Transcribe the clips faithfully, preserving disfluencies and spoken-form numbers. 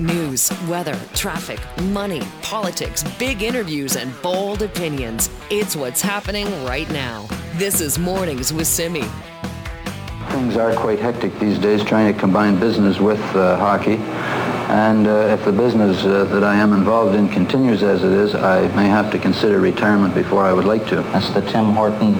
News, weather, traffic, money, politics, big interviews, and bold opinions. It's what's happening right now. This is Mornings with Simi. Things are quite hectic these days, trying to combine business with uh, hockey. And uh, if the business uh, that I am involved in continues as it is, I may have to consider retirement before I would like to. That's the Tim Horton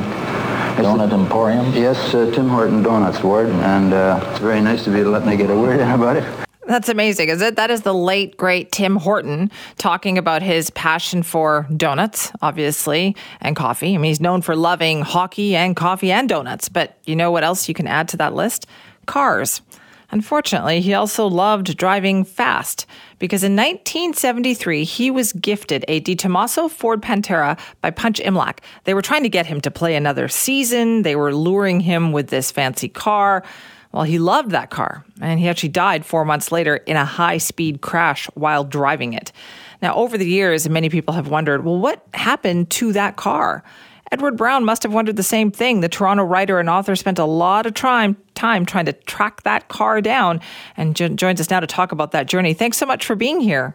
Donut Emporium? Yes, uh, Tim Horton Donuts, Ward. And uh, it's very nice of you to let me get a word in about it. That's amazing, is it? That is the late, great Tim Horton talking about his passion for donuts, obviously, and coffee. I mean, he's known for loving hockey and coffee and donuts. But you know what else you can add to that list? Cars. Unfortunately, he also loved driving fast because in nineteen seventy-three, he was gifted a De Tomaso Ford Pantera by Punch Imlach. They were trying to get him to play another season. They were luring him with this fancy car. Well, he loved that car, and he actually died four months later in a high-speed crash while driving it. Now, over the years, many people have wondered, well, what happened to that car? Edward Brown must have wondered the same thing. The Toronto writer and author spent a lot of time, time trying to track that car down and jo- joins us now to talk about that journey. Thanks so much for being here.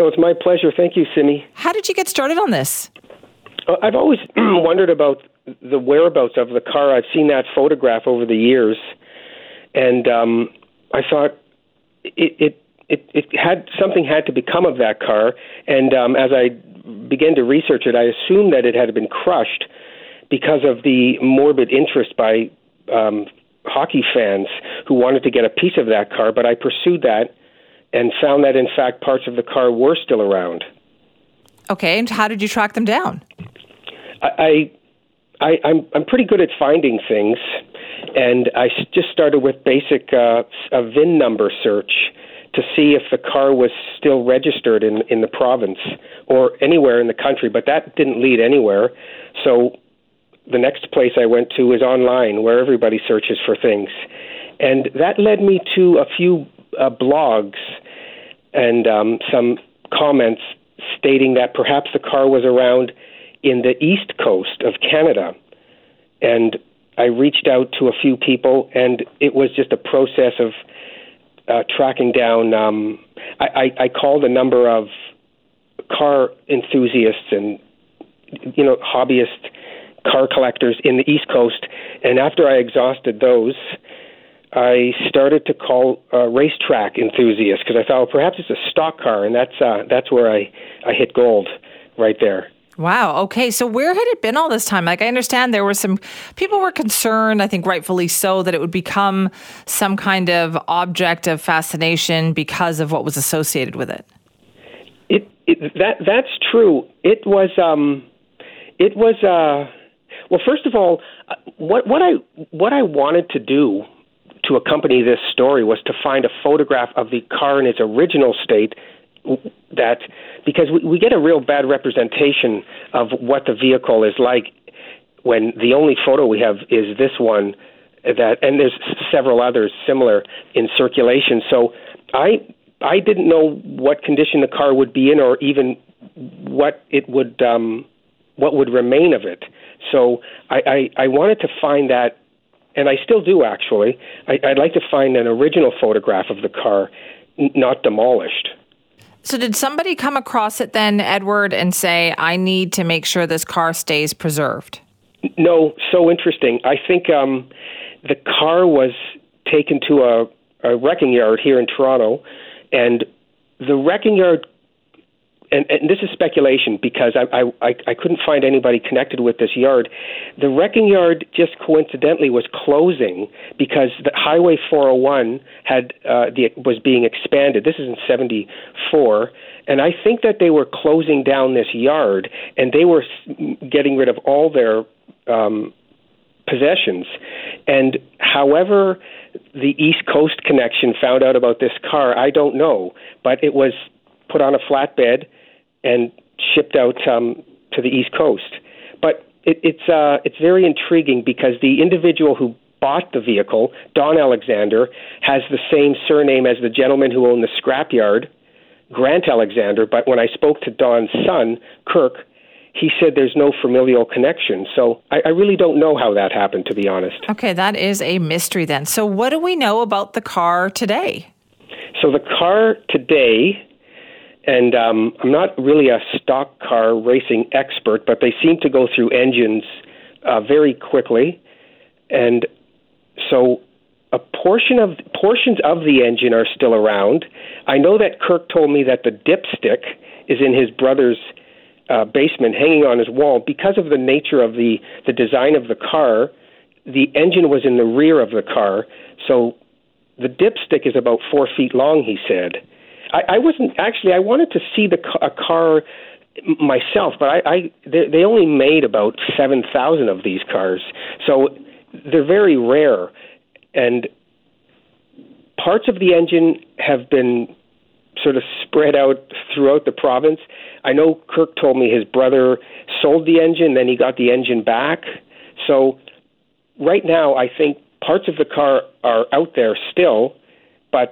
Oh, it's my pleasure. Thank you, Simi. How did you get started on this? Uh, I've always wondered about the whereabouts of the car. I've seen that photograph over the years. And um, I thought it, it it it had something had to become of that car. And um, as I began to research it, I assumed that it had been crushed because of the morbid interest by um, hockey fans who wanted to get a piece of that car. But I pursued that and found that, in fact, parts of the car were still around. Okay, and how did you track them down? I, I, I I'm I'm pretty good at finding things. And I just started with basic uh, a V I N number search to see if the car was still registered in, in the province or anywhere in the country. But that didn't lead anywhere. So the next place I went to is online, where everybody searches for things. And that led me to a few uh, blogs and um, some comments stating that perhaps the car was around in the east coast of Canada. And I reached out to a few people, and it was just a process of uh, tracking down. Um, I, I, I called a number of car enthusiasts and, you know, hobbyist car collectors in the East Coast, and after I exhausted those, I started to call uh, racetrack enthusiasts because I thought, well, perhaps it's a stock car, and that's uh, that's where I, I hit gold right there. Wow. Okay. So where had it been all this time? Like, I understand there were some people were concerned, I think rightfully so, that it would become some kind of object of fascination because of what was associated with it. It, it that that's true. It was um, it was uh, well. First of all, what what I what I wanted to do to accompany this story was to find a photograph of the car in its original state. That because we, we get a real bad representation of what the vehicle is like when the only photo we have is this one, that and there's several others similar in circulation. So I I didn't know what condition the car would be in, or even what it would um, what would remain of it. So I, I, I wanted to find that, and I still do actually. I, I'd like to find an original photograph of the car, n- not demolished. So did somebody come across it then, Edward, and say, I need to make sure this car stays preserved? No, so interesting. I think um, the car was taken to a, a wrecking yard here in Toronto, and the wrecking yard, and, and this is speculation because I, I, I couldn't find anybody connected with this yard. The wrecking yard just coincidentally was closing because the Highway four oh one had uh, the, was being expanded. This is in seventy-four, and I think that they were closing down this yard, and they were getting rid of all their um, possessions. And however the East Coast connection found out about this car, I don't know, but it was put on a flatbed and shipped out um, to the East Coast. But it, it's uh, it's very intriguing because the individual who bought the vehicle, Don Alexander, has the same surname as the gentleman who owned the scrapyard, Grant Alexander. But when I spoke to Don's son, Kirk, he said there's no familial connection. So I, I really don't know how that happened, to be honest. Okay, that is a mystery then. So what do we know about the car today? So the car today, and um, I'm not really a stock car racing expert, but they seem to go through engines uh, very quickly. And so a portion of portions of the engine are still around. I know that Kirk told me that the dipstick is in his brother's Uh, basement, hanging on his wall. Because of the nature of the, the design of the car, the engine was in the rear of the car, so the dipstick is about four feet long, he said. I, I wasn't, actually, I wanted to see the a car myself, but I, I they, they only made about seven thousand of these cars, so they're very rare, and parts of the engine have been sort of spread out throughout the province. I know Kirk told me his brother sold the engine, then he got the engine back. So right now, I think parts of the car are out there still, but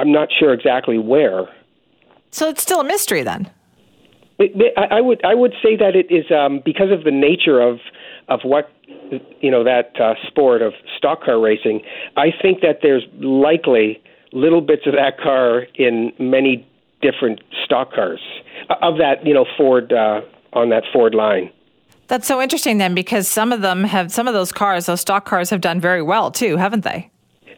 I'm not sure exactly where. So it's still a mystery then? It, it, I, I would I would say that it is um, because of the nature of of what, you know, that uh, sport of stock car racing, I think that there's likely little bits of that car in many different stock cars of that, you know, Ford uh, on that Ford line. That's so interesting then, because some of them have, some of those cars, those stock cars have done very well too, haven't they?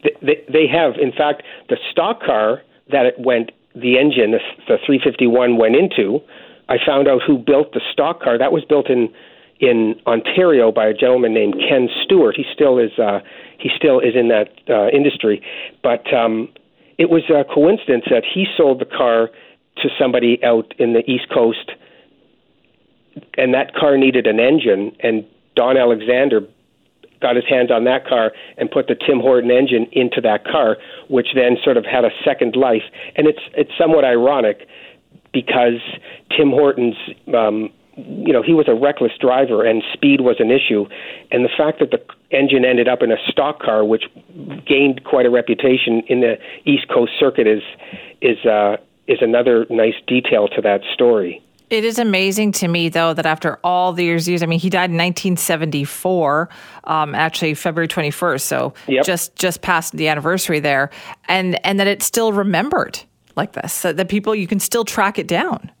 They, they, they have. In fact, the stock car that it went, the engine, the, the three fifty-one went into, I found out who built the stock car. That was built in, in Ontario by a gentleman named Ken Stewart. He still is, uh, he still is in that uh, industry, but, um, it was a coincidence that he sold the car to somebody out in the East Coast, and that car needed an engine, and Don Alexander got his hands on that car and put the Tim Horton engine into that car, which then sort of had a second life. And it's it's somewhat ironic because Tim Horton's, um, you know, he was a reckless driver and speed was an issue, and the fact that the engine ended up in a stock car, which gained quite a reputation in the East Coast circuit, is is uh, is another nice detail to that story. It is amazing to me, though, that after all these years, I mean, he died in nineteen seventy-four, um, actually February twenty-first, so yep. just just past the anniversary there, and, and that it's still remembered like this, so that people, you can still track it down.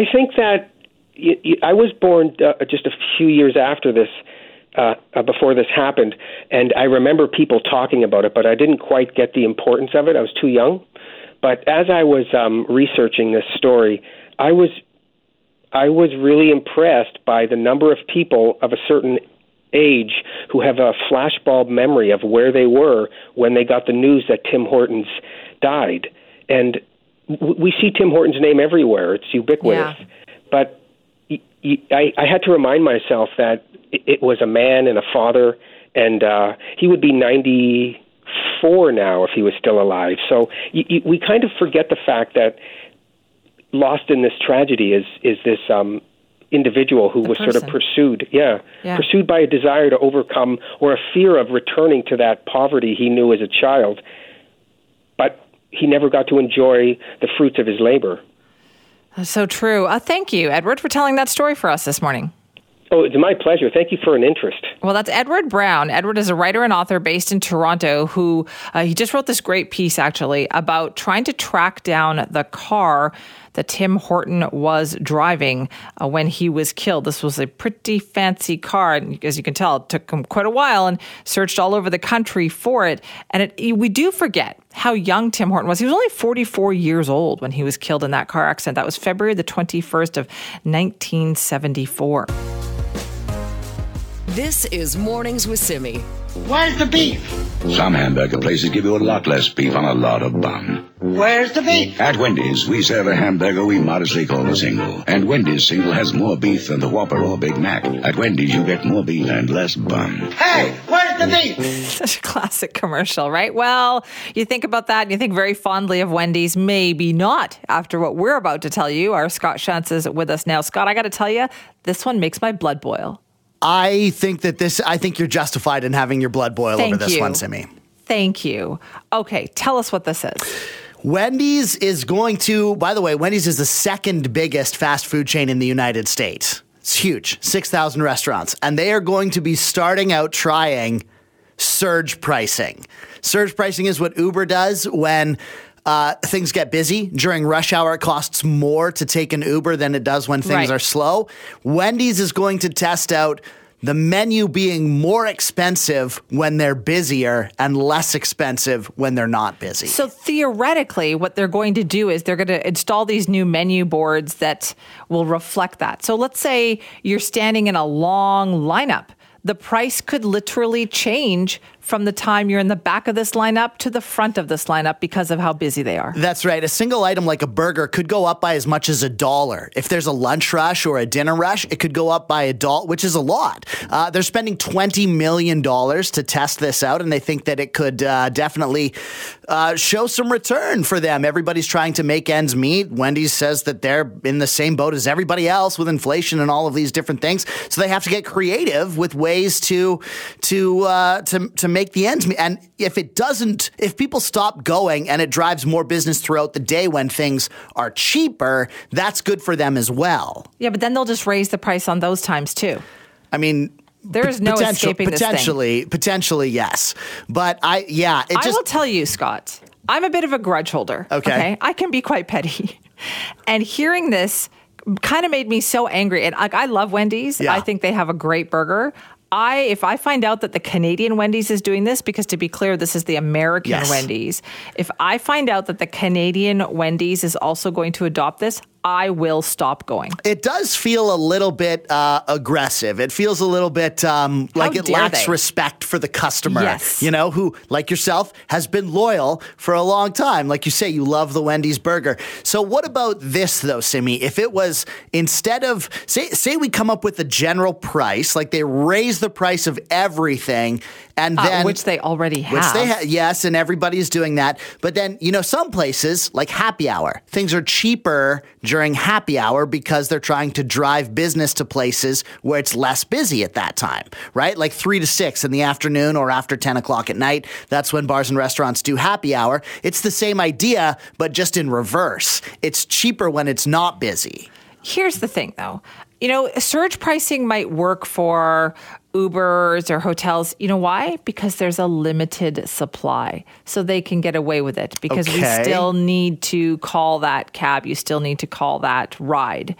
I think that I was born uh, just a few years after this, Uh, before this happened, and I remember people talking about it, but I didn't quite get the importance of it. I was too young. But as I was um, researching this story, I was I was really impressed by the number of people of a certain age who have a flashbulb memory of where they were when they got the news that Tim Hortons died. And w- we see Tim Hortons' name everywhere. It's ubiquitous. Yeah. But y- y- I, I had to remind myself that it was a man and a father, and uh, he would be ninety-four now if he was still alive. So you, you, we kind of forget the fact that lost in this tragedy is is this um, individual who the was person. sort of pursued, yeah, yeah, pursued by a desire to overcome or a fear of returning to that poverty he knew as a child, but he never got to enjoy the fruits of his labor. That's so true. Uh, thank you, Edward, for telling that story for us this morning. Oh, it's my pleasure. Thank you for an interest. Well, that's Edward Brown. Edward is a writer and author based in Toronto who uh, he just wrote this great piece, actually, about trying to track down the car that Tim Horton was driving uh, when he was killed. This was a pretty fancy car, and as you can tell, it took him quite a while and searched all over the country for it. And it, we do forget how young Tim Horton was. He was only forty-four years old when he was killed in that car accident. That was February the twenty-first of nineteen seventy-four. This is Mornings with Simi. Where's the beef? Some hamburger places give you a lot less beef on a lot of bun. Where's the beef? At Wendy's, we serve a hamburger we modestly call a single. And Wendy's single has more beef than the Whopper or Big Mac. At Wendy's, you get more beef and less bun. Hey, where's the beef? Such a classic commercial, right? Well, you think about that and you think very fondly of Wendy's. Maybe not after what we're about to tell you. Our Scott Schantz is with us now. Scott, I got to tell you, this one makes my blood boil. I think that this, I think you're justified in having your blood boil Thank over this you. one, Simi. Thank you. Okay, tell us what this is. Wendy's is going to, by the way, Wendy's is the second biggest fast food chain in the United States. It's huge, six thousand restaurants. And they are going to be starting out trying surge pricing. Surge pricing is what Uber does when uh, things get busy. During rush hour, it costs more to take an Uber than it does when things right. are slow. Wendy's is going to test out the menu being more expensive when they're busier and less expensive when they're not busy. So theoretically, what they're going to do is they're going to install these new menu boards that will reflect that. So let's say you're standing in a long lineup. The price could literally change from the time you're in the back of this lineup to the front of this lineup because of how busy they are. That's right. A single item like a burger could go up by as much as a dollar. If there's a lunch rush or a dinner rush, it could go up by a dollar, which is a lot. Uh, they're spending twenty million dollars to test this out, and they think that it could uh, definitely uh, show some return for them. Everybody's trying to make ends meet. Wendy's says that they're in the same boat as everybody else with inflation and all of these different things. So they have to get creative with ways to to uh, to, to make the ends meet. And if it doesn't, if people stop going and it drives more business throughout the day when things are cheaper, that's good for them as well. Yeah, but then they'll just raise the price on those times too. I mean, there is no escaping this thing. Potentially, potentially, yes. But I, yeah, it just. I will tell you, Scott, I'm a bit of a grudge holder. Okay. okay? I can be quite petty. And hearing this kind of made me so angry. And I, I love Wendy's. Yeah. I think they have a great burger. I, if I find out that the Canadian Wendy's is doing this, because to be clear, this is the American yes. Wendy's. If I find out that the Canadian Wendy's is also going to adopt this, I will stop going. It does feel a little bit uh, aggressive. It feels a little bit um, like it lacks they? respect for the customer, yes. you know, who, like yourself, has been loyal for a long time. Like you say, you love the Wendy's burger. So what about this, though, Simi? If it was instead of, say, say we come up with a general price, like they raise the price of everything, and then uh, which they already have. Which they ha- yes, and everybody's doing that. But then, you know, some places, like happy hour, things are cheaper during during happy hour because they're trying to drive business to places where it's less busy at that time, right? Like three to six in the afternoon or after ten o'clock at night. That's when bars and restaurants do happy hour. It's the same idea, but just in reverse. It's cheaper when it's not busy. Here's the thing, though. You know, surge pricing might work for Ubers or hotels. You know why? Because there's a limited supply. So they can get away with it because okay. we still need to call that cab. You still need to call that ride.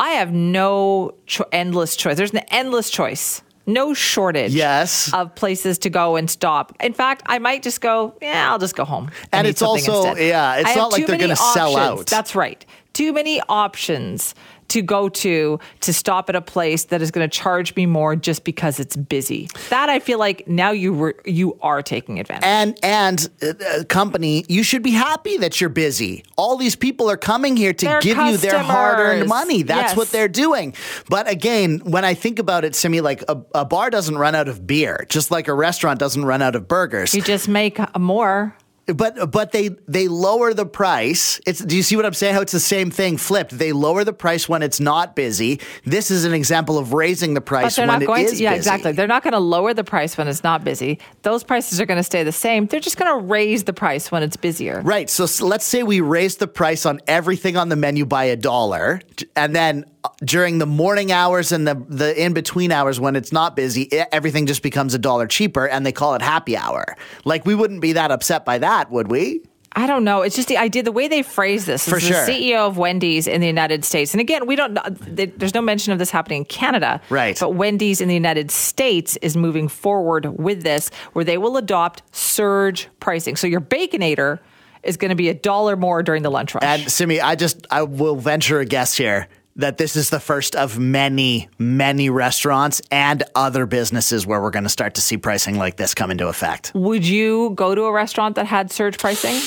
I have no cho- endless choice. There's an endless choice. No shortage yes. of places to go and stop. In fact, I might just go, yeah, I'll just go home. And, and it's also, instead. yeah, it's I not like they're going to sell out. That's right. Too many options to go to, to stop at a place that is going to charge me more just because it's busy. That I feel like now you re- you are taking advantage. And, and uh, company, you should be happy that you're busy. All these people are coming here to they're give customers. you their hard-earned money. That's yes. what they're doing. But again, when I think about it, Simi, like a, a bar doesn't run out of beer, just like a restaurant doesn't run out of burgers. You just make more. But but they they lower the price. It's do you see what I'm saying? How it's the same thing flipped. They lower the price when it's not busy. This is an example of raising the price when it is busy. Yeah, exactly. They're not going to lower the price when it's not busy. Those prices are going to stay the same. They're just going to raise the price when it's busier. Right. So let's say we raise the price on everything on the menu by a dollar, and then during the morning hours and the, the in-between hours when it's not busy, everything just becomes a dollar cheaper and they call it happy hour. Like, we wouldn't be that upset by that, would we? I don't know. It's just the idea, the way they phrase this. For sure. The C E O of Wendy's in the United States. And again, we don't, there's no mention of this happening in Canada. Right. But Wendy's in the United States is moving forward with this, where they will adopt surge pricing. So your Baconator is going to be a dollar more during the lunch rush. And Simi, I just, I will venture a guess here. that this is the first of many, many restaurants and other businesses where we're going to start to see pricing like this come into effect. Would you go to a restaurant that had surge pricing?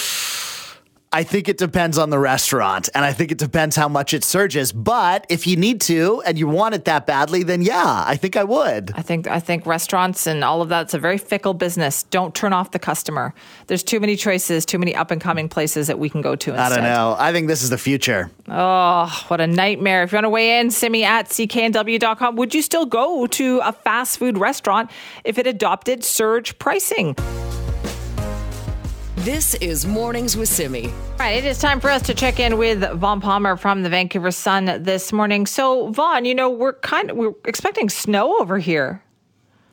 I think it depends on the restaurant, and I think it depends how much it surges. But if you need to and you want it that badly, then yeah, I think I would. I think I think restaurants and all of that's a very fickle business. Don't turn off the customer. There's too many choices, too many up-and-coming places that we can go to instead. I don't know. I think this is the future. Oh, what a nightmare. If you want to weigh in, Simi at C K N W dot com. Would you still go to a fast food restaurant if it adopted surge pricing? This is Mornings with Simi. All right, it is time for us to check in with Vaughn Palmer from the Vancouver Sun this morning. So, Vaughn, you know, we're kind of we're expecting snow over here.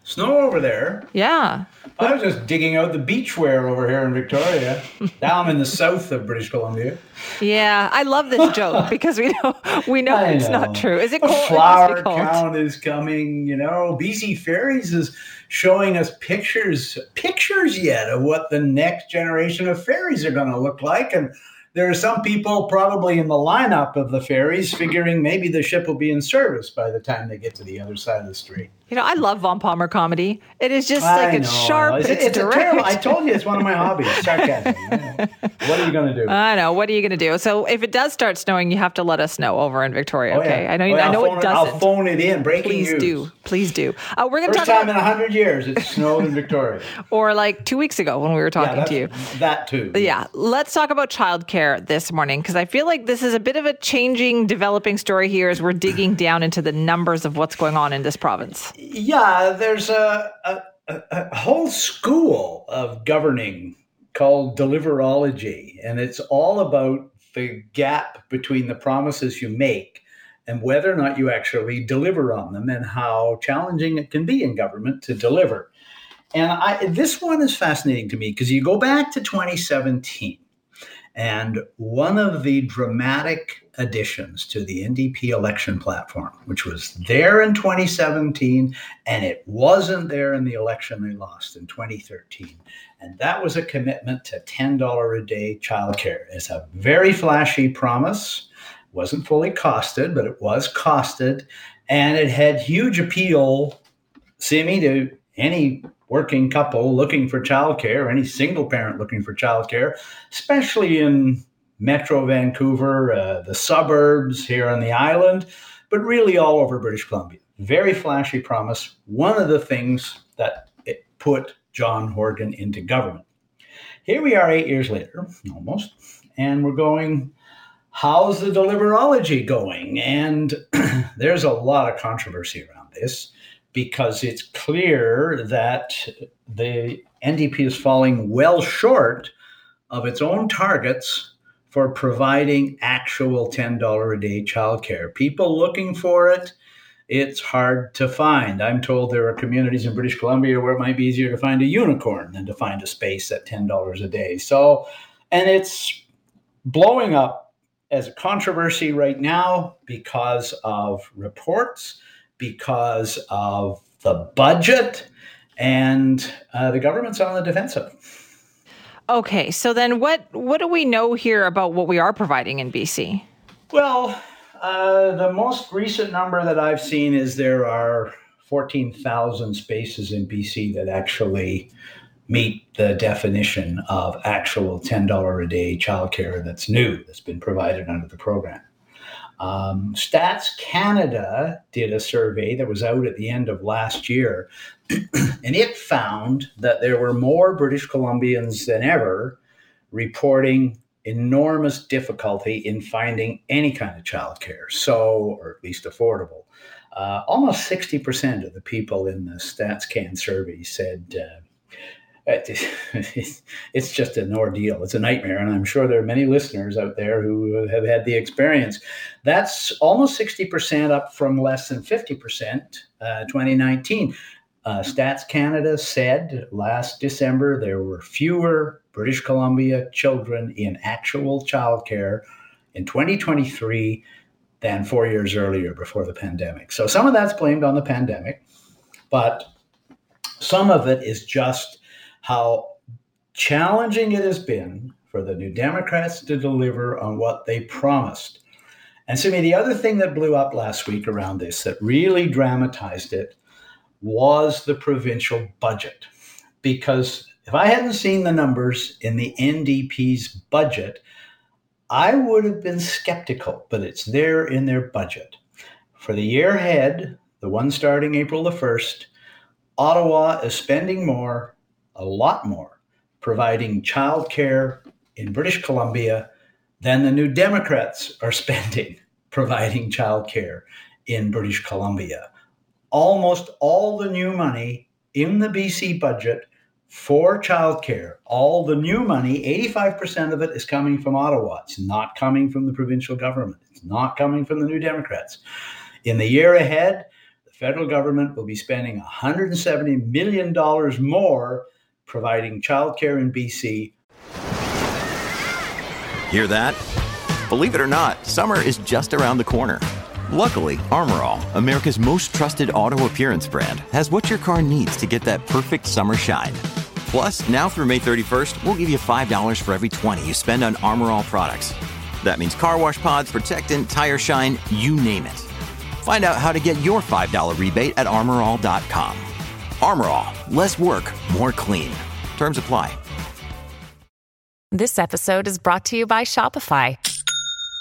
Snow over there? Yeah. I was just digging out the beachwear over here in Victoria. Now I'm in the south of British Columbia. Yeah, I love this joke because we know we know I it's know. not true. Is it cold? A flower it cold? Count is coming, you know. B C Ferries is showing us pictures, pictures yet of what the next generation of ferries are going to look like. And there are some people probably in the lineup of the ferries figuring maybe the ship will be in service by the time they get to the other side of the street. You know, I love Vaughn Palmer comedy. It is just I like know. it's sharp, it's, it's, it's direct. Terrible, I told you it's one of my hobbies, sarcasm. What are you going to do? I know. What are you going to do? So if it does start snowing, you have to let us know over in Victoria, oh, okay? Yeah. I know, oh, yeah, I know it doesn't. It, I'll phone it in. Breaking Please news. do. Please do. Uh, we're gonna First talk time about- in one hundred years it snowed in Victoria. Or like two weeks ago when we were talking yeah, to you. That too. Yeah. Let's talk about childcare this morning because I feel like this is a bit of a changing, developing story here as we're digging down into the numbers of what's going on in this province. Yeah, there's a, a, a whole school of governing called deliverology, and it's all about the gap between the promises you make and whether or not you actually deliver on them and how challenging it can be in government to deliver. And I, this one is fascinating to me because you go back to twenty seventeen, and one of the dramatic additions to the N D P election platform, which was there in twenty seventeen, and it wasn't there in the election they lost in twenty thirteen. And that was a commitment to ten dollars a day childcare. It's a very flashy promise. It wasn't fully costed, but it was costed. And it had huge appeal, Simi, to any working couple looking for childcare, any single parent looking for childcare, especially in Metro Vancouver, uh, the suburbs here on the island, but really all over British Columbia. Very flashy promise. One of the things that it put John Horgan into government. Here we are eight years later, almost, and we're going, how's the deliverology going? And there's a lot of controversy around this because it's clear that the N D P is falling well short of its own targets for providing actual ten dollars a day childcare. People looking for it, it's hard to find. I'm told there are communities in British Columbia where it might be easier to find a unicorn than to find a space at ten dollars a day. So, and it's blowing up as a controversy right now because of reports, because of the budget, and uh, the government's on the defensive. Okay, so then what what do we know here about what we are providing in B C? Well, uh, the most recent number that I've seen is there are fourteen thousand spaces in B C that actually meet the definition of actual ten dollars a day childcare that's new, that's been provided under the program. Um, Stats Canada did a survey that was out at the end of last year, and it found that there were more British Columbians than ever reporting enormous difficulty in finding any kind of childcare, so, or at least affordable. Uh, almost sixty percent of the people in the Stats Can survey said uh, it's just an ordeal. It's a nightmare. And I'm sure there are many listeners out there who have had the experience. That's almost sixty percent up from less than fifty percent uh, twenty nineteen. Uh, Stats Canada said last December there were fewer British Columbia children in actual childcare in twenty twenty-three than four years earlier before the pandemic. So some of that's blamed on the pandemic, but some of it is just how challenging it has been for the New Democrats to deliver on what they promised. And Simi, the other thing that blew up last week around this that really dramatized it was the provincial budget. Because if I hadn't seen the numbers in the N D P's budget, I would have been skeptical, but it's there in their budget. For the year ahead, the one starting April the first, Ottawa is spending more, a lot more, providing childcare in British Columbia than the New Democrats are spending providing childcare in British Columbia. Almost all the new money in the B C budget for childcare, all the new money, eighty-five percent of it is coming from Ottawa. It's not coming from the provincial government. It's not coming from the New Democrats. In the year ahead, the federal government will be spending one hundred seventy million dollars more providing childcare in B C. Hear that? Believe it or not, summer is just around the corner. Luckily, Armor All, America's most trusted auto appearance brand, has what your car needs to get that perfect summer shine. Plus, now through May thirty-first, we'll give you five dollars for every twenty dollars you spend on Armor All products. That means car wash pods, protectant, tire shine, you name it. Find out how to get your five dollars rebate at armor all dot com. Armor All, less work, more clean. Terms apply. This episode is brought to you by Shopify.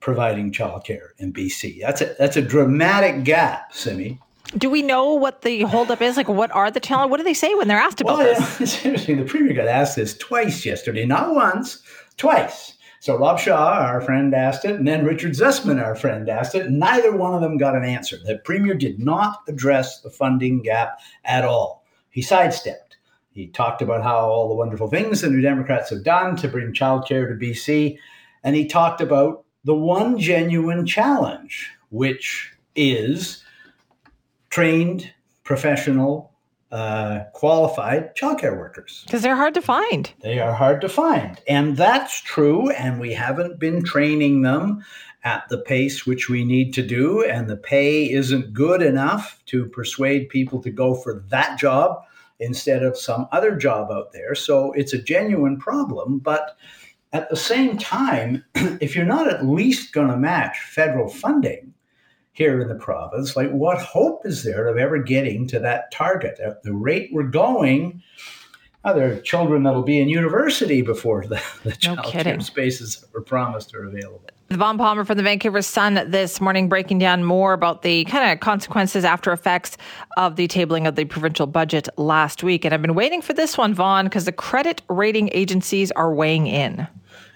providing childcare in B C. That's a that's a dramatic gap, Simi. Do we know what the holdup is? Like, what are the challenges? What do they say when they're asked about well, this? It's interesting. The premier got asked this twice yesterday, not once, twice. So Rob Shaw, our friend, asked it, and then Richard Zussman, our friend, asked it. Neither one of them got an answer. The premier did not address the funding gap at all. He sidestepped. He talked about how all the wonderful things the New Democrats have done to bring childcare to B C, and he talked about the one genuine challenge, which is trained, professional, uh, qualified childcare workers. Because they're hard to find. They are hard to find. And that's true. And we haven't been training them at the pace which we need to do. And the pay isn't good enough to persuade people to go for that job instead of some other job out there. So it's a genuine problem. But at the same time, if you're not at least going to match federal funding here in the province, like, what hope is there of ever getting to that target? At the rate we're going, oh, there are children that'll be in university before the, the no child care spaces that were promised are available. The Vaughn Palmer from the Vancouver Sun this morning breaking down more about the kind of consequences, after effects of the tabling of the provincial budget last week. And I've been waiting for this one, Vaughn, because the credit rating agencies are weighing in.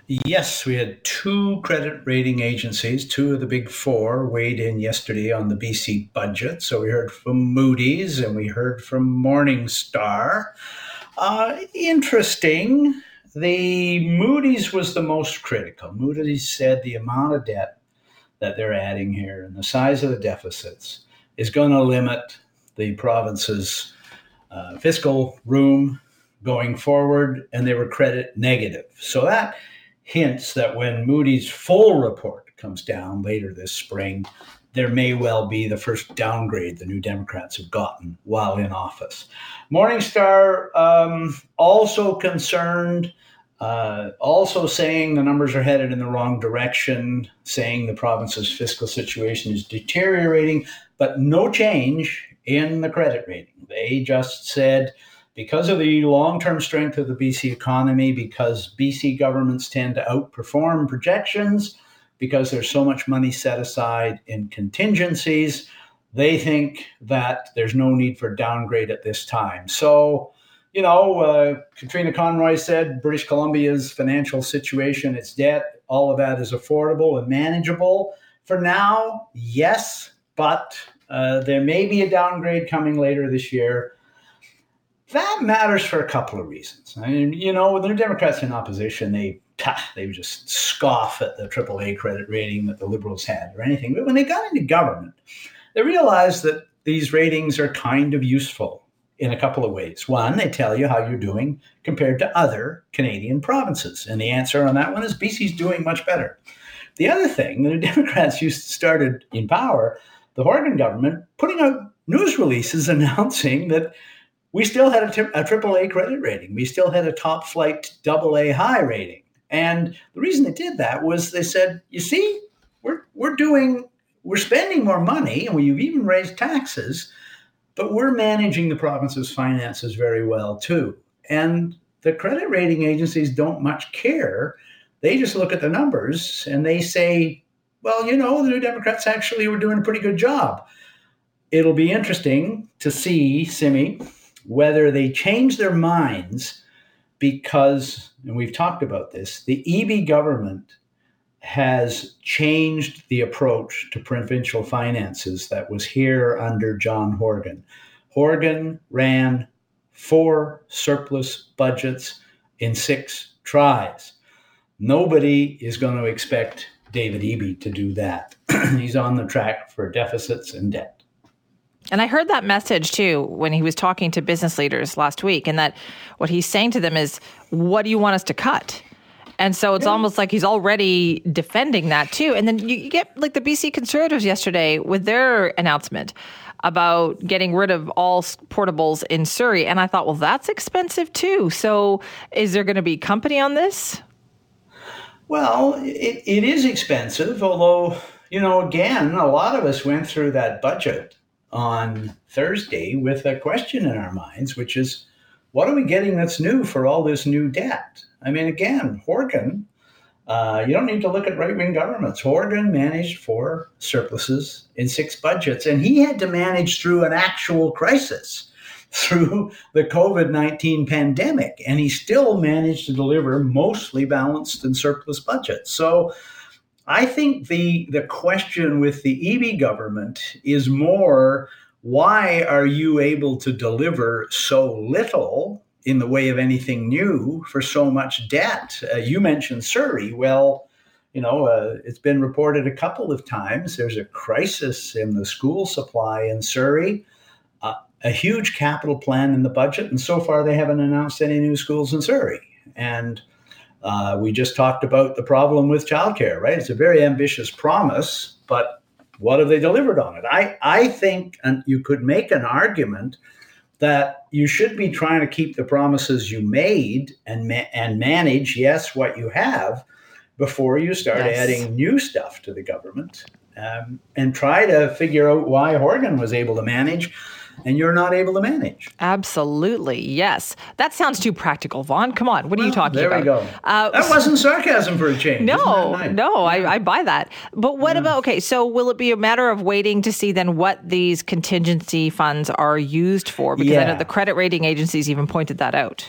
Yes, we had two credit rating agencies, two of the big four, weighed in yesterday on the B C budget. So we heard from Moody's and we heard from Morningstar. Uh, interesting. The Moody's was the most critical. Moody's said the amount of debt that they're adding here and the size of the deficits is going to limit the province's uh, fiscal room going forward, and they were credit negative. So that hints that when Moody's full report comes down later this spring, there may well be the first downgrade the New Democrats have gotten while in office. Morningstar um, also concerned, uh, also saying the numbers are headed in the wrong direction, saying the province's fiscal situation is deteriorating, but no change in the credit rating. They just said, because of the long-term strength of the B C economy, because B C governments tend to outperform projections, because there's so much money set aside in contingencies, they think that there's no need for downgrade at this time. So, you know, uh, Katrina Conroy said British Columbia's financial situation, its debt, all of that is affordable and manageable. For now, yes, but uh, there may be a downgrade coming later this year. That matters for a couple of reasons. I mean, you know, when the Democrats in opposition, they They would just scoff at the triple A credit rating that the Liberals had or anything. But when they got into government, They realize that these ratings are kind of useful in a couple of ways. One, they tell you how you're doing compared to other Canadian provinces. And the answer on that one is B C's doing much better. The other thing that the Democrats used started in power, the Horgan government putting out news releases announcing that we still had a, t- a triple A credit rating. We still had a top flight double A high rating. And the reason they did that was they said, you see, we're we're doing, we're spending more money and we've even raised taxes, but we're managing the province's finances very well too. And the credit rating agencies don't much care. They just look at the numbers and they say, well, you know, the New Democrats actually were doing a pretty good job. It'll be interesting to see, Simi, whether they change their minds because, and we've talked about this, the Eby government has changed the approach to provincial finances that was here under John Horgan. Horgan ran four surplus budgets in six tries. Nobody is going to expect David Eby to do that. He's on the track for deficits and debt. And I heard that message, too, when he was talking to business leaders last week, and that what he's saying to them is, what do you want us to cut? And so it's almost like he's already defending that, too. And then you get like the B C Conservatives yesterday with their announcement about getting rid of all portables in Surrey. And I thought, well, that's expensive, too. So is there going to be company on this? Well, it, it is expensive, although, you know, again, a lot of us went through that budget on Thursday with a question in our minds, which is, what are we getting that's new for all this new debt? I mean, again, Horgan, uh, you don't need to look at right-wing governments. Horgan managed four surpluses in six budgets, and he had to manage through an actual crisis, through the COVID nineteen pandemic, and he still managed to deliver mostly balanced and surplus budgets. So I think the, the question with the Eby government is more, why are you able to deliver so little in the way of anything new for so much debt? Uh, you mentioned Surrey. Well, you know, uh, it's been reported a couple of times. There's a crisis in the school supply in Surrey, uh, a huge capital plan in the budget. And so far, they haven't announced any new schools in Surrey. And uh, we just talked about the problem with childcare, right? It's a very ambitious promise, but what have they delivered on it? I, I think and you could make an argument that you should be trying to keep the promises you made and ma- and manage, yes, what you have before you start yes. adding new stuff to the government, um, and try to figure out why Horgan was able to manage and you're not able to manage. Absolutely, yes. That sounds too practical, Vaughn. Come on, what well, are you talking there about? There we go. Uh, that wasn't sarcasm for a change. No, nice? no, yeah. I, I buy that. But what yeah. about, okay, so will it be a matter of waiting to see then what these contingency funds are used for? Because yeah. I know the credit rating agencies even pointed that out.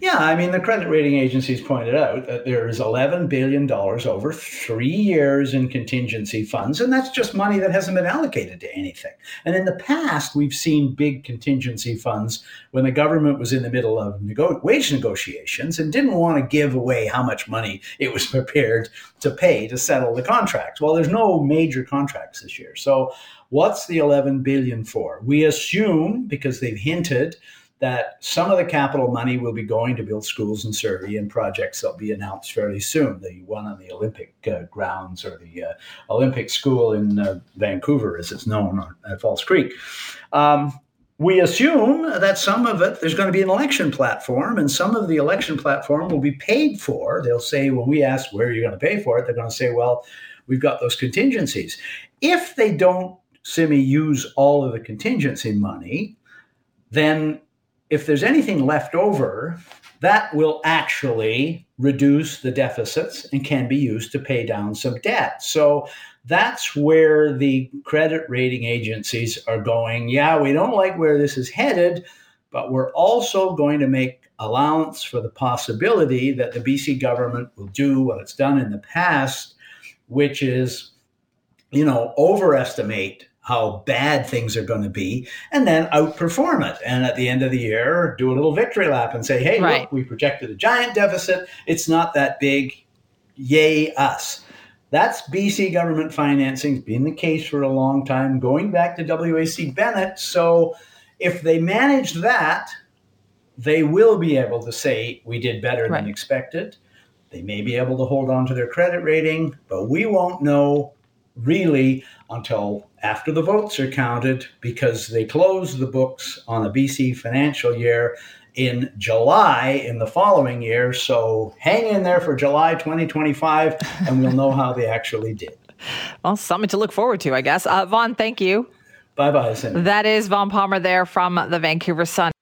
Yeah, I mean, the credit rating agencies pointed out that there is eleven billion dollars over three years in contingency funds, and that's just money that hasn't been allocated to anything. And in the past, we've seen big contingency funds when the government was in the middle of nego- wage negotiations and didn't want to give away how much money it was prepared to pay to settle the contracts. Well, there's no major contracts this year. So what's the eleven billion dollars for? We assume, because they've hinted, that some of the capital money will be going to build schools in Surrey and projects that will be announced fairly soon. The one on the Olympic uh, grounds or the uh, Olympic school in uh, Vancouver, as it's known, at False Creek. Um, we assume that some of it, there's going to be an election platform, and some of the election platform will be paid for. They'll say, when we ask, where are you going to pay for it? They're going to say, well, we've got those contingencies. If they don't, Simi, use all of the contingency money, then if there's anything left over, that will actually reduce the deficits and can be used to pay down some debt. So that's where the credit rating agencies are going, yeah, we don't like where this is headed, but we're also going to make allowance for the possibility that the B C government will do what it's done in the past, which is, you know, overestimate how bad things are going to be, and then outperform it. And at the end of the year, do a little victory lap and say, hey, right. look, we projected a giant deficit. It's not that big. Yay us. That's B C government financing. It's been the case for a long time, going back to W A C Bennett. So if they manage that, they will be able to say we did better right. than expected. They may be able to hold on to their credit rating, but we won't know really until after the votes are counted, because they close the books on the B C financial year in July in the following year. So hang in there for July twenty twenty-five, and we'll know how they actually did. Well, something to look forward to, I guess. Uh, Vaughn, thank you. Bye-bye, Cindy. That is Vaughn Palmer there from the Vancouver Sun.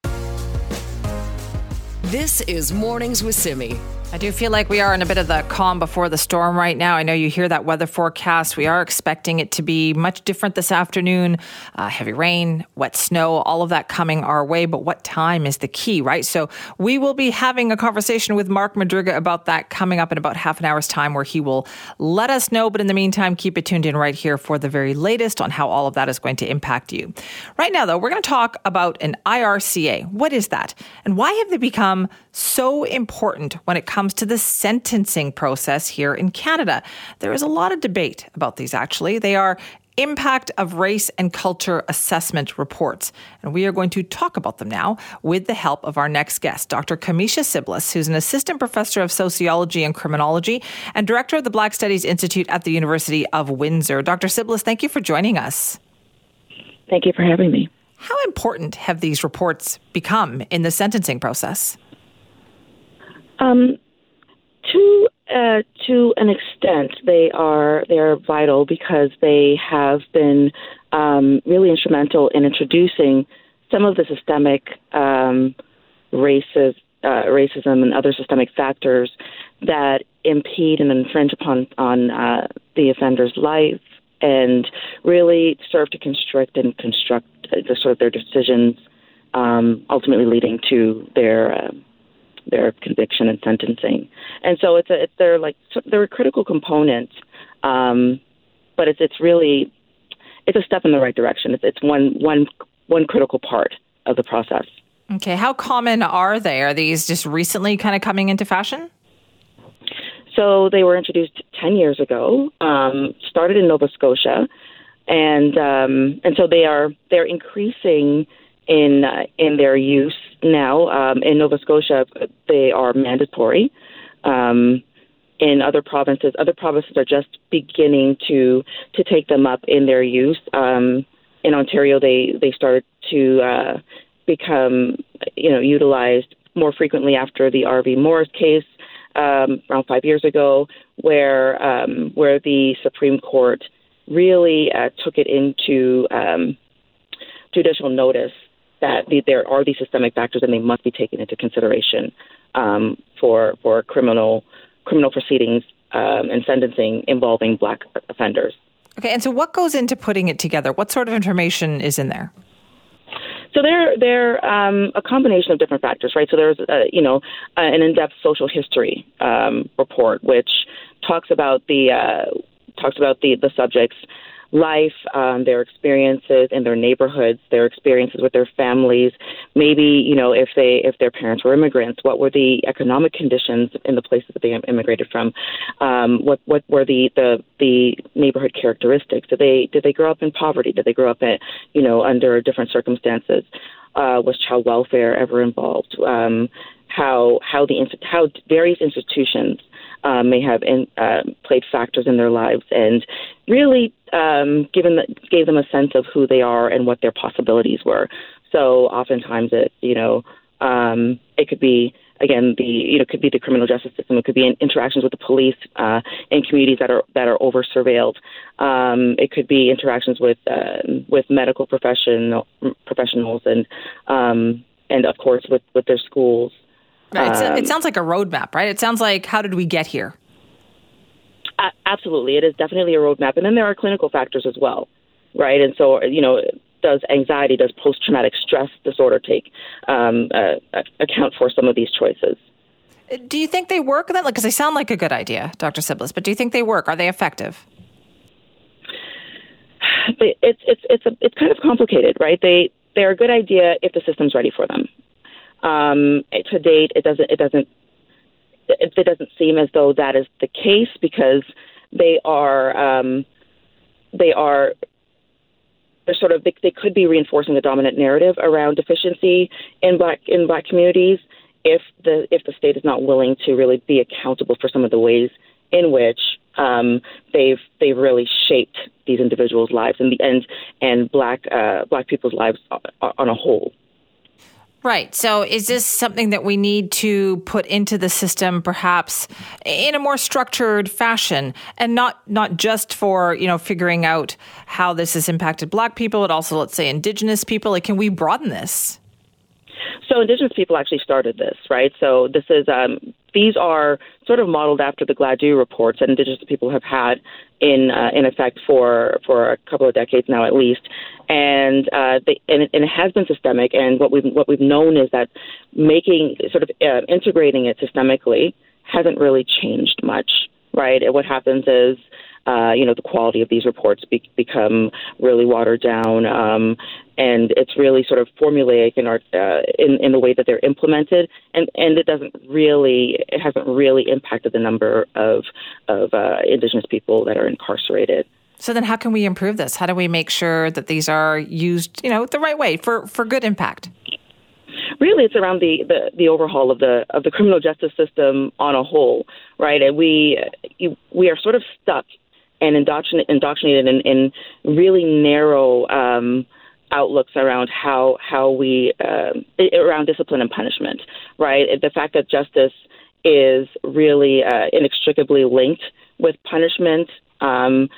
This is Mornings with Simi. I do feel like we are in a bit of the calm before the storm right now. I know you hear that weather forecast. We are expecting it to be much different this afternoon. Uh, heavy rain, wet snow, all of that coming our way. But what time is the key, right? So we will be having a conversation with Mark Madriga about that coming up in about half an hour's time, where he will let us know. But in the meantime, keep it tuned in right here for the very latest on how all of that is going to impact you. Right now, though, we're going to talk about an I R C A. What is that? And why have they become so important when it comes comes to the sentencing process here in Canada? There is a lot of debate about these, actually. They are Impact of Race and Culture Assessment Reports. And we are going to talk about them now with the help of our next guest, Doctor Camisha Sibblis, who's an assistant professor of sociology and criminology and director of the Black Studies Institute at the University of Windsor. Doctor Sibblis, thank you for joining us. Thank you for having me. How important have these reports become in the sentencing process? Um. To uh, to an extent, they are they are vital, because they have been um, really instrumental in introducing some of the systemic um, racist, uh, racism and other systemic factors that impede and infringe upon on uh, the offender's life, and really serve to constrict and construct the sort of their decisions, um, ultimately leading to their. Uh, their conviction and sentencing. And so it's a, it's, they're like, they're a critical component, um, but it's, it's really, it's a step in the right direction. It's, it's one, one, one critical part of the process. Okay. How common are they? Are these just recently kind of coming into fashion? So they were introduced ten years ago, um, started in Nova Scotia. And, um, and so they are, they're increasing in, uh, in their use. Now, um, in Nova Scotia, they are mandatory. Um, in other provinces, other provinces are just beginning to to take them up in their use. Um, in Ontario, they, they started to uh, become, you know, utilized more frequently after the R V Morris case um, around five years ago, where um, where the Supreme Court really uh, took it into um, judicial notice that there are these systemic factors, and they must be taken into consideration um, for for criminal criminal proceedings um, and sentencing involving Black offenders. Okay, and so what goes into putting it together? What sort of information is in there? So they're they're um, a combination of different factors, right? So there's uh, you know an in-depth social history um, report, which talks about the uh, talks about the the subjects. Life, um, their experiences in their neighborhoods, their experiences with their families. Maybe, you know, if they if their parents were immigrants, what were the economic conditions in the places that they immigrated from? Um, what what were the, the the neighborhood characteristics? Did they did they grow up in poverty? Did they grow up at you know under different circumstances? Uh, was child welfare ever involved? Um, how how the how various institutions uh, may have in, uh, played factors in their lives, and really um, given the, gave them a sense of who they are and what their possibilities were. So oftentimes it you know um, it could be again the you know it could be the criminal justice system. It could be in interactions with the police uh, in communities that are that are over surveilled. Um, it could be interactions with uh, with medical professional professionals and um, and of course with, with their schools. Right. It's a, it sounds like a roadmap, right? It sounds like, how did we get here? Uh, absolutely. It is definitely a roadmap. And then there are clinical factors as well, right? And so, you know, does anxiety, does post-traumatic stress disorder take um, uh, account for some of these choices? Do you think they work? Because like, they sound like a good idea, Doctor Sibblis, but do you think they work? Are they effective? It's it's it's a, it's kind of complicated, right? They They're a good idea if the system's ready for them. Um, to date, it doesn't. It doesn't. It doesn't seem as though that is the case, because they are um, they are they're sort of they, they could be reinforcing the dominant narrative around deficiency in black in black communities if the if the state is not willing to really be accountable for some of the ways in which um, they've they've really shaped these individuals' lives and the and and black uh, black people's lives on a whole. Right. So is this something that we need to put into the system, perhaps in a more structured fashion, and not not just for, you know, figuring out how this has impacted black people, but also, let's say, indigenous people? Like, can we broaden this? So indigenous people actually started this, right? So this is um, these are sort of modeled after the Gladue reports that indigenous people have had in uh, in effect for for a couple of decades now, at least. And, uh, they, and and it has been systemic. And what we've what we've known is that making sort of uh, integrating it systemically hasn't really changed much, right? And what happens is, uh, you know, the quality of these reports be- become really watered down, um, and it's really sort of formulaic in our uh, in in the way that they're implemented, and, and it doesn't really it hasn't really impacted the number of of uh, Indigenous people that are incarcerated. So then how can we improve this? How do we make sure that these are used, you know, the right way for, for good impact? Really, it's around the, the, the overhaul of the of the criminal justice system on a whole, right? And we we are sort of stuck and indoctrin- indoctrinated in, in really narrow um, outlooks around how how we uh, around discipline and punishment, right? The fact that justice is really uh, inextricably linked with punishment. Um,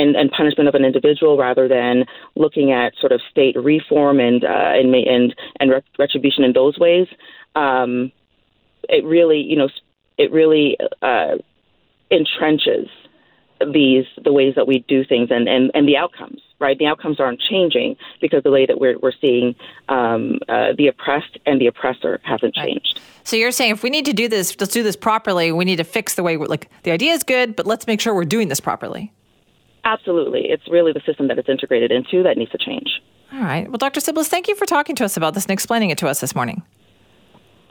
And, and punishment of an individual, rather than looking at sort of state reform and uh, and and and retribution in those ways, um, it really you know it really uh, entrenches these the ways that we do things and, and, and the outcomes. Right, the outcomes aren't changing because the way that we're we're seeing um, uh, the oppressed and the oppressor hasn't changed. Right. So you're saying if we need to do this, let's do this properly. We need to fix the way we're, like, the idea is good, but let's make sure we're doing this properly. Absolutely. It's really the system that it's integrated into that needs to change. All right. Well, Doctor Sibblis, thank you for talking to us about this and explaining it to us this morning.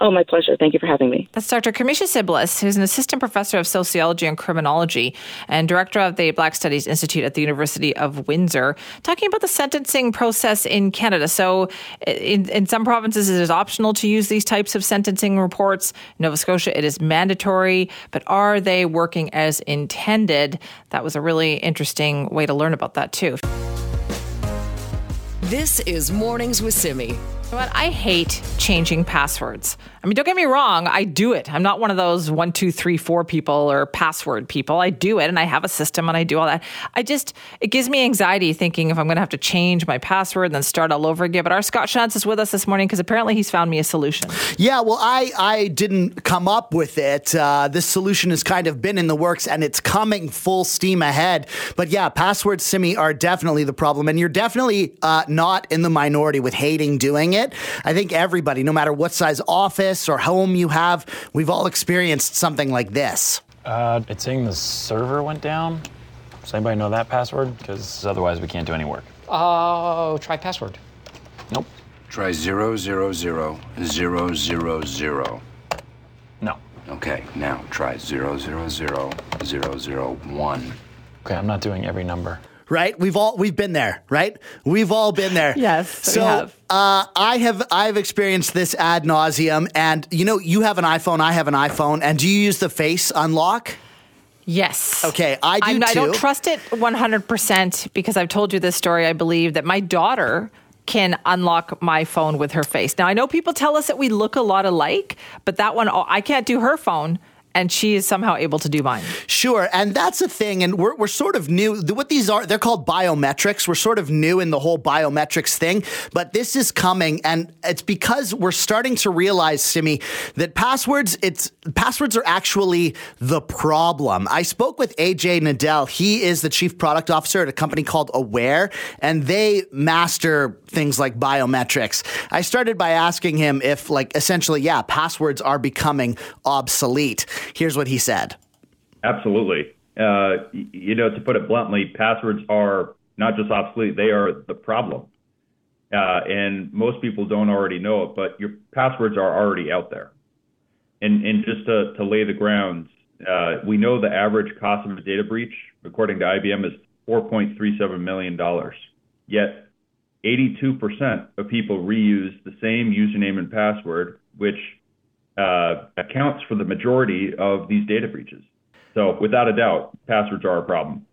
Oh, my pleasure. Thank you for having me. That's Doctor Camisha Sibblis, who's an assistant professor of sociology and criminology and director of the Black Studies Institute at the University of Windsor, talking about the sentencing process in Canada. So in, in some provinces, it is optional to use these types of sentencing reports. In Nova Scotia, it is mandatory. But are they working as intended? That was a really interesting way to learn about that, too. This is Mornings with Simi. You know what? I hate changing passwords. I mean, don't get me wrong. I do it. I'm not one of those one, two, three, four people or password people. I do it, and I have a system, and I do all that. I just, it gives me anxiety thinking if I'm going to have to change my password and then start all over again. But our Scott Schantz is with us this morning because apparently he's found me a solution. Yeah, well, I, I didn't come up with it. Uh, this solution has kind of been in the works, and it's coming full steam ahead. But yeah, passwords, Simi, are definitely the problem. And you're definitely uh, not in the minority with hating doing it. It. I think everybody, no matter what size office or home you have, we've all experienced something like this. Uh, it's saying the server went down. Does anybody know that password? Because otherwise we can't do any work. Oh, uh, try password. Nope. Try zero, zero, zero, zero, zero, zero. No. Okay, now try zero, zero, zero, zero, zero, one. Okay, I'm not doing every number. Right? We've all, we've been there, right? We've all been there. Yes, so, we have. Uh, I have I've experienced this ad nauseum, and you know, you have an iPhone, I have an iPhone, and do you use the face unlock? Yes. Okay, I do I'm, too. I don't trust it one hundred percent because I've told you this story, I believe, that my daughter can unlock my phone with her face. Now, I know people tell us that we look a lot alike, but that one, I can't do her phone. And she is somehow able to do mine. Sure. And that's a thing. And we're we're sort of new. What these are, they're called biometrics. We're sort of new in the whole biometrics thing. But this is coming. And it's because we're starting to realize, Simi, that passwords, it's passwords are actually the problem. I spoke with A J Nadell. He is the chief product officer at a company called Aware. And they master things like biometrics. I started by asking him if, like, essentially, yeah, passwords are becoming obsolete. Here's what he said. Absolutely. Uh, you know, to put it bluntly, passwords are not just obsolete, they are the problem. Uh, and most people don't already know it, but your passwords are already out there. And and just to, to lay the ground, Uh, we know the average cost of a data breach, according to I B M, is four point three seven million dollars. Yet eighty-two percent of people reuse the same username and password, which uh, accounts for the majority of these data breaches. So without a doubt, passwords are a problem.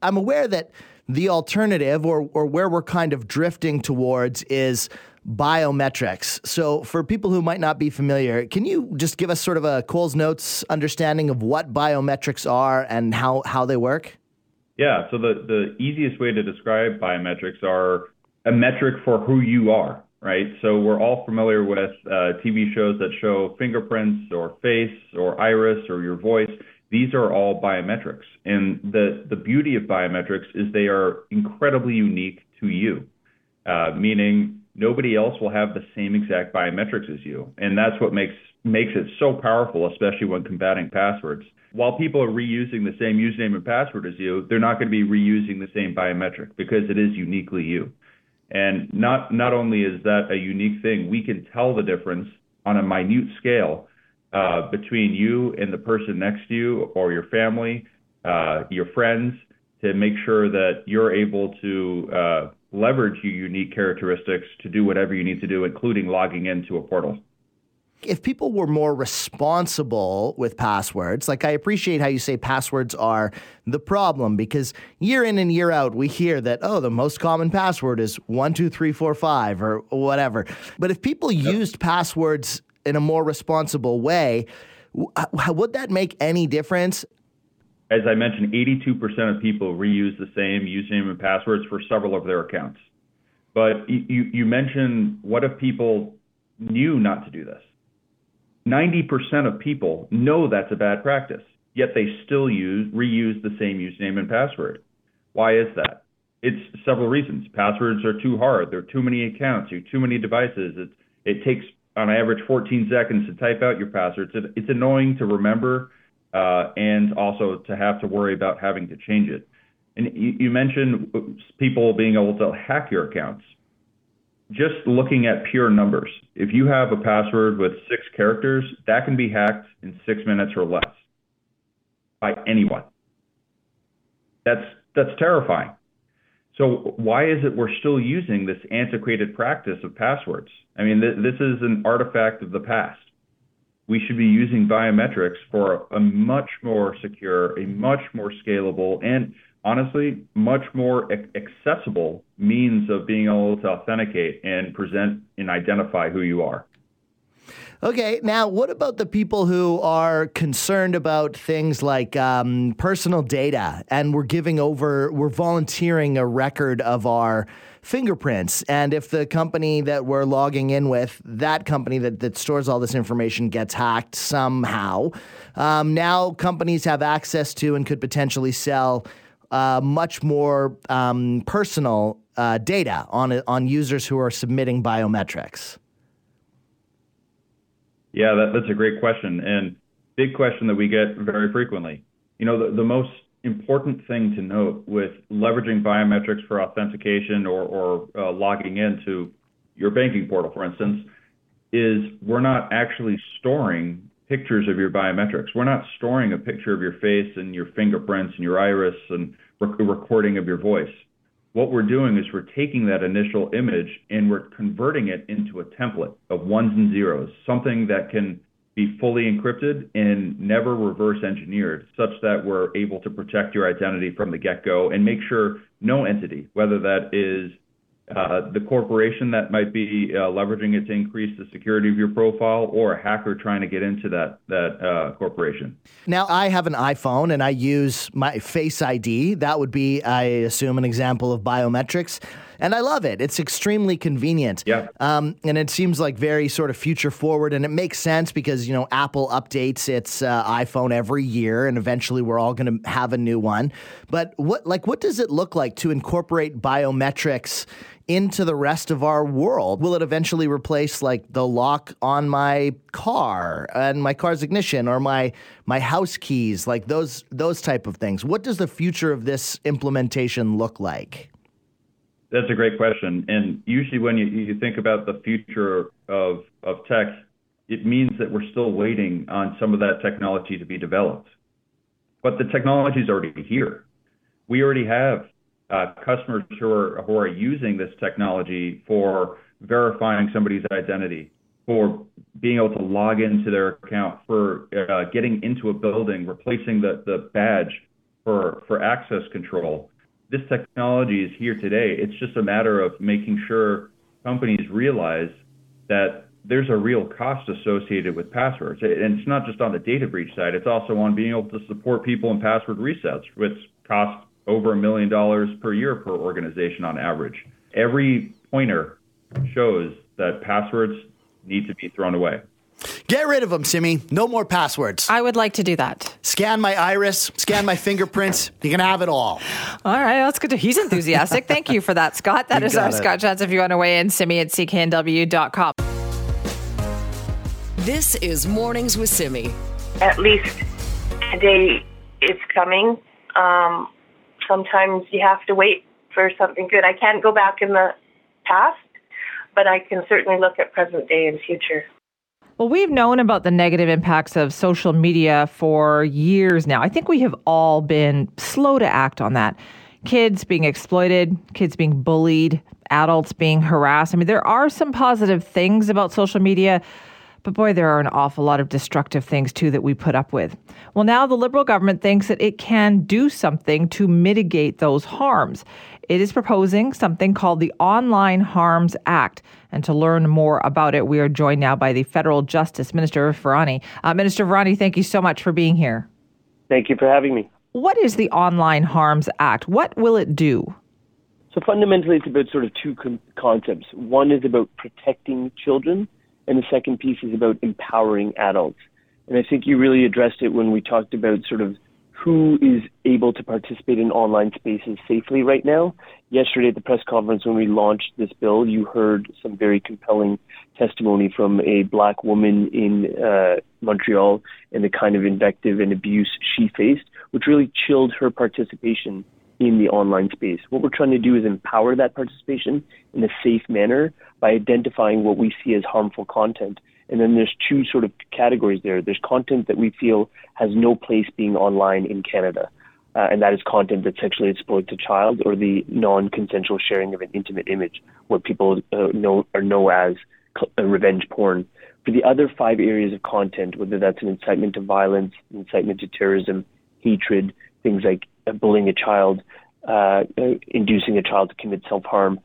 I'm aware that the alternative, or or where we're kind of drifting towards, is biometrics. So for people who might not be familiar, can you just give us sort of a Cole's Notes understanding of what biometrics are and how, how they work? Yeah, so the, the easiest way to describe biometrics are a metric for who you are, right? So we're all familiar with uh, T V shows that show fingerprints or face or iris or your voice. These are all biometrics. And the, the beauty of biometrics is they are incredibly unique to you, uh, meaning nobody else will have the same exact biometrics as you. And that's what makes makes it so powerful, especially when combating passwords. While people are reusing the same username and password as you, they're not going to be reusing the same biometric because it is uniquely you. And not not only is that a unique thing, we can tell the difference on a minute scale uh, between you and the person next to you or your family, uh, your friends, to make sure that you're able to uh, leverage your unique characteristics to do whatever you need to do, including logging into a portal. If people were more responsible with passwords, like I appreciate how you say passwords are the problem, because year in and year out, we hear that, oh, the most common password is one two three four five or whatever. But if people yep. used passwords in a more responsible way, w- would that make any difference? As I mentioned, eighty-two percent of people reuse the same username and passwords for several of their accounts. But you, you mentioned, what if people knew not to do this? ninety percent of people know that's a bad practice, yet they still use reuse the same username and password. Why is that? It's several reasons. Passwords are too hard. There are too many accounts. You have too many devices. It, it takes, on average, fourteen seconds to type out your passwords. It, it's annoying to remember uh, and also to have to worry about having to change it. And you, you mentioned people being able to hack your accounts. Just looking at pure numbers, if you have a password with six characters, that can be hacked in six minutes or less by anyone. That's that's terrifying. So why is it we're still using this antiquated practice of passwords? I mean, th- this is an artifact of the past. We should be using biometrics for a much more secure, a much more scalable, and honestly, much more accessible means of being able to authenticate and present and identify who you are. Okay, now what about the people who are concerned about things like um, personal data, and we're giving over, we're volunteering a record of our fingerprints, and if the company that we're logging in with, that company that, that stores all this information gets hacked somehow, um, now companies have access to and could potentially sell Uh, much more um, personal uh, data on on users who are submitting biometrics? Yeah, that, that's a great question, and big question that we get very frequently. You know, the, the most important thing to note with leveraging biometrics for authentication or, or uh, logging into your banking portal, for instance, is we're not actually storing pictures of your biometrics. We're not storing a picture of your face and your fingerprints and your iris and rec- recording of your voice. What we're doing is we're taking that initial image and we're converting it into a template of ones and zeros, something that can be fully encrypted and never reverse engineered, such that we're able to protect your identity from the get-go and make sure no entity, whether that is Uh, the corporation that might be uh, leveraging it to increase the security of your profile, or a hacker trying to get into that that uh, corporation. Now, I have an iPhone and I use my Face I D. That would be, I assume, an example of biometrics. And I love it. It's extremely convenient. Yeah. Um, and it seems like very sort of future forward. And it makes sense because, you know, Apple updates its uh, iPhone every year, and eventually we're all going to have a new one. But what, like, what does it look like to incorporate biometrics into the rest of our world? Will it eventually replace, like, the lock on my car and my car's ignition, or my my house keys, like those those type of things? What does the future of this implementation look like? That's a great question. And usually when you, you think about the future of, of tech, it means that we're still waiting on some of that technology to be developed. But the technology is already here. We already have uh, customers who are who are using this technology for verifying somebody's identity, for being able to log into their account, for uh, getting into a building, replacing the, the badge for, for access control. This technology is here today. It's just a matter of making sure companies realize that there's a real cost associated with passwords. And it's not just on the data breach side. It's also on being able to support people in password resets, which costs over a million dollars per year per organization on average. Every pointer shows that passwords need to be thrown away. Get rid of them, Simi. No more passwords. I would like to do that. Scan my iris, scan my fingerprints. You can have it all. All right, that's good. To, he's enthusiastic. Thank you for that, Scott. That you is our it. Scott Schantz. If you want to weigh in, Simi at C K N W dot com. This is Mornings with Simi. At least today is coming. Um, sometimes you have to wait for something good. I can't go back in the past, but I can certainly look at present day and future. Well, we've known about the negative impacts of social media for years now. I think we have all been slow to act on that. Kids being exploited, kids being bullied, adults being harassed. I mean, there are some positive things about social media, but boy, there are an awful lot of destructive things too that we put up with. Well, now the Liberal government thinks that it can do something to mitigate those harms. It is proposing something called the Online Harms Act. And to learn more about it, we are joined now by the Federal Justice Minister Virani. Uh, Minister Virani, thank you so much for being here. Thank you for having me. What is the Online Harms Act? What will it do? So fundamentally, it's about sort of two com- concepts. One is about protecting children, and the second piece is about empowering adults. And I think you really addressed it when we talked about sort of who is able to participate in online spaces safely right now. Yesterday at the press conference when we launched this bill, you heard some very compelling testimony from a Black woman in uh, Montreal and the kind of invective and abuse she faced, which really chilled her participation in the online space. What we're trying to do is empower that participation in a safe manner by identifying what we see as harmful content. And then there's two sort of categories there. There's content that we feel has no place being online in Canada, uh, and that is content that sexually exploits a child or the non-consensual sharing of an intimate image, what people uh, know or know as revenge porn. For the other five areas of content, whether that's an incitement to violence, incitement to terrorism, hatred, things like bullying a child, uh, inducing a child to commit self-harm,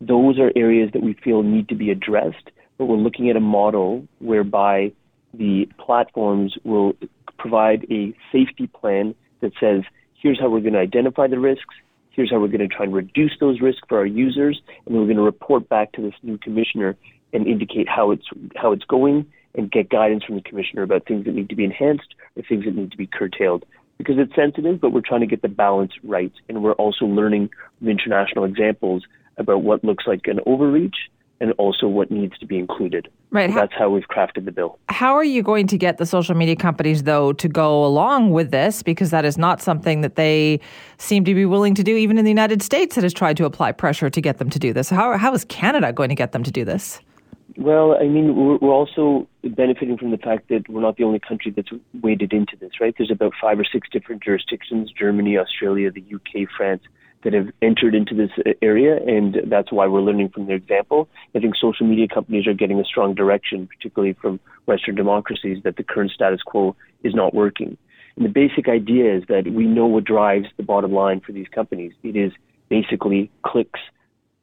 those are areas that we feel need to be addressed. But we're looking at a model whereby the platforms will provide a safety plan that says, here's how we're going to identify the risks, here's how we're going to try and reduce those risks for our users, and we're going to report back to this new commissioner and indicate how it's how it's going and get guidance from the commissioner about things that need to be enhanced or things that need to be curtailed. Because it's sensitive, but we're trying to get the balance right. And we're also learning from international examples about what looks like an overreach and also what needs to be included. Right. So that's how we've crafted the bill. How are you going to get the social media companies, though, to go along with this? Because that is not something that they seem to be willing to do, even in the United States that has tried to apply pressure to get them to do this. How, how is Canada going to get them to do this? Well, I mean, we're also benefiting from the fact that we're not the only country that's waded into this, right? There's about five or six different jurisdictions, Germany, Australia, the U K, France, that have entered into this area, and that's why we're learning from their example. I think social media companies are getting a strong direction, particularly from Western democracies, that the current status quo is not working. And the basic idea is that we know what drives the bottom line for these companies. It is basically clicks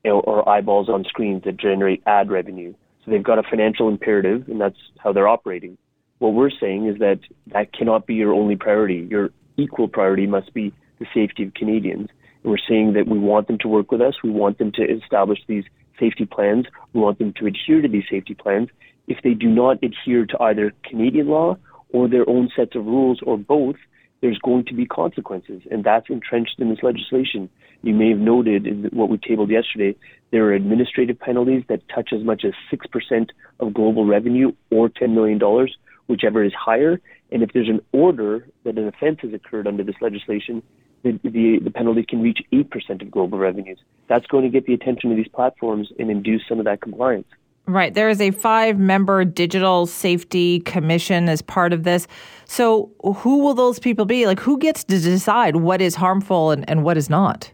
or eyeballs on screens that generate ad revenue. So they've got a financial imperative, and that's how they're operating. What we're saying is that that cannot be your only priority. Your equal priority must be the safety of Canadians. And we're saying that we want them to work with us. We want them to establish these safety plans. We want them to adhere to these safety plans. If they do not adhere to either Canadian law or their own sets of rules or both, there's going to be consequences, and that's entrenched in this legislation. You may have noted in what we tabled yesterday, there are administrative penalties that touch as much as six percent of global revenue or ten million dollars, whichever is higher. And if there's an order that an offense has occurred under this legislation, the, the, the penalty can reach eight percent of global revenues. That's going to get the attention of these platforms and induce some of that compliance. Right. There is a five-member digital safety commission as part of this. So who will those people be? Like, who gets to decide what is harmful and, and what is not?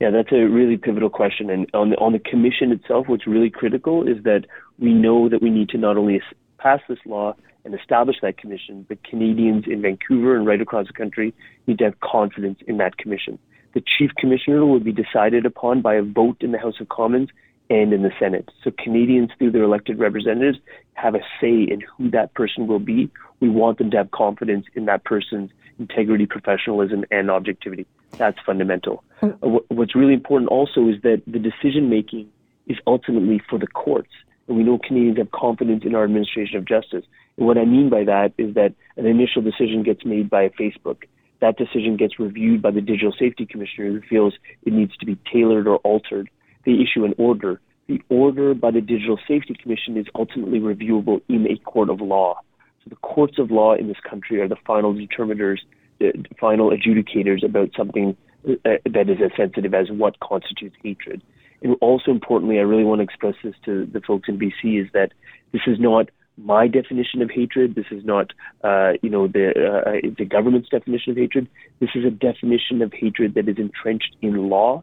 Yeah, that's a really pivotal question. And on the, on the commission itself, what's really critical is that we know that we need to not only pass this law and establish that commission, but Canadians in Vancouver and right across the country need to have confidence in that commission. The chief commissioner will be decided upon by a vote in the House of Commons and in the Senate. So Canadians, through their elected representatives, have a say in who that person will be. We want them to have confidence in that person's integrity, professionalism, and objectivity. That's fundamental. What's really important also is that the decision-making is ultimately for the courts. And we know Canadians have confidence in our administration of justice. And what I mean by that is that an initial decision gets made by Facebook. That decision gets reviewed by the Digital Safety Commissioner, who feels it needs to be tailored or altered. They issue an order. The order by the Digital Safety Commission is ultimately reviewable in a court of law. So the courts of law in this country are the final determiners, the final adjudicators about something that is as sensitive as what constitutes hatred. And also importantly, I really want to express this to the folks in B C, is that this is not my definition of hatred. This is not, uh, you know, the uh, the government's definition of hatred. This is a definition of hatred that is entrenched in law,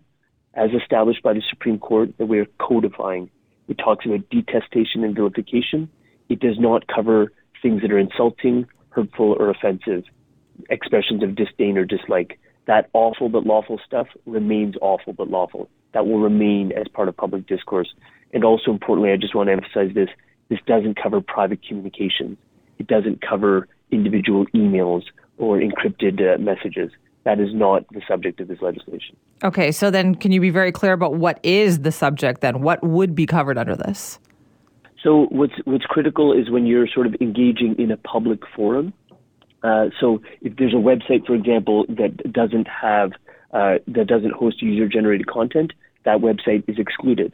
as established by the Supreme Court, that we are codifying. It talks about detestation and vilification. It does not cover things that are insulting, hurtful, or offensive, expressions of disdain or dislike. That awful but lawful stuff remains awful but lawful. That will remain as part of public discourse. And also importantly, I just want to emphasize this, this doesn't cover private communications. It doesn't cover individual emails or encrypted uh, messages. That is not the subject of this legislation. Okay, so then can you be very clear about what is the subject then? What would be covered under this? So what's what's critical is when you're sort of engaging in a public forum. Uh, so if there's a website, for example, that doesn't have uh, that doesn't host user-generated content, that website is excluded.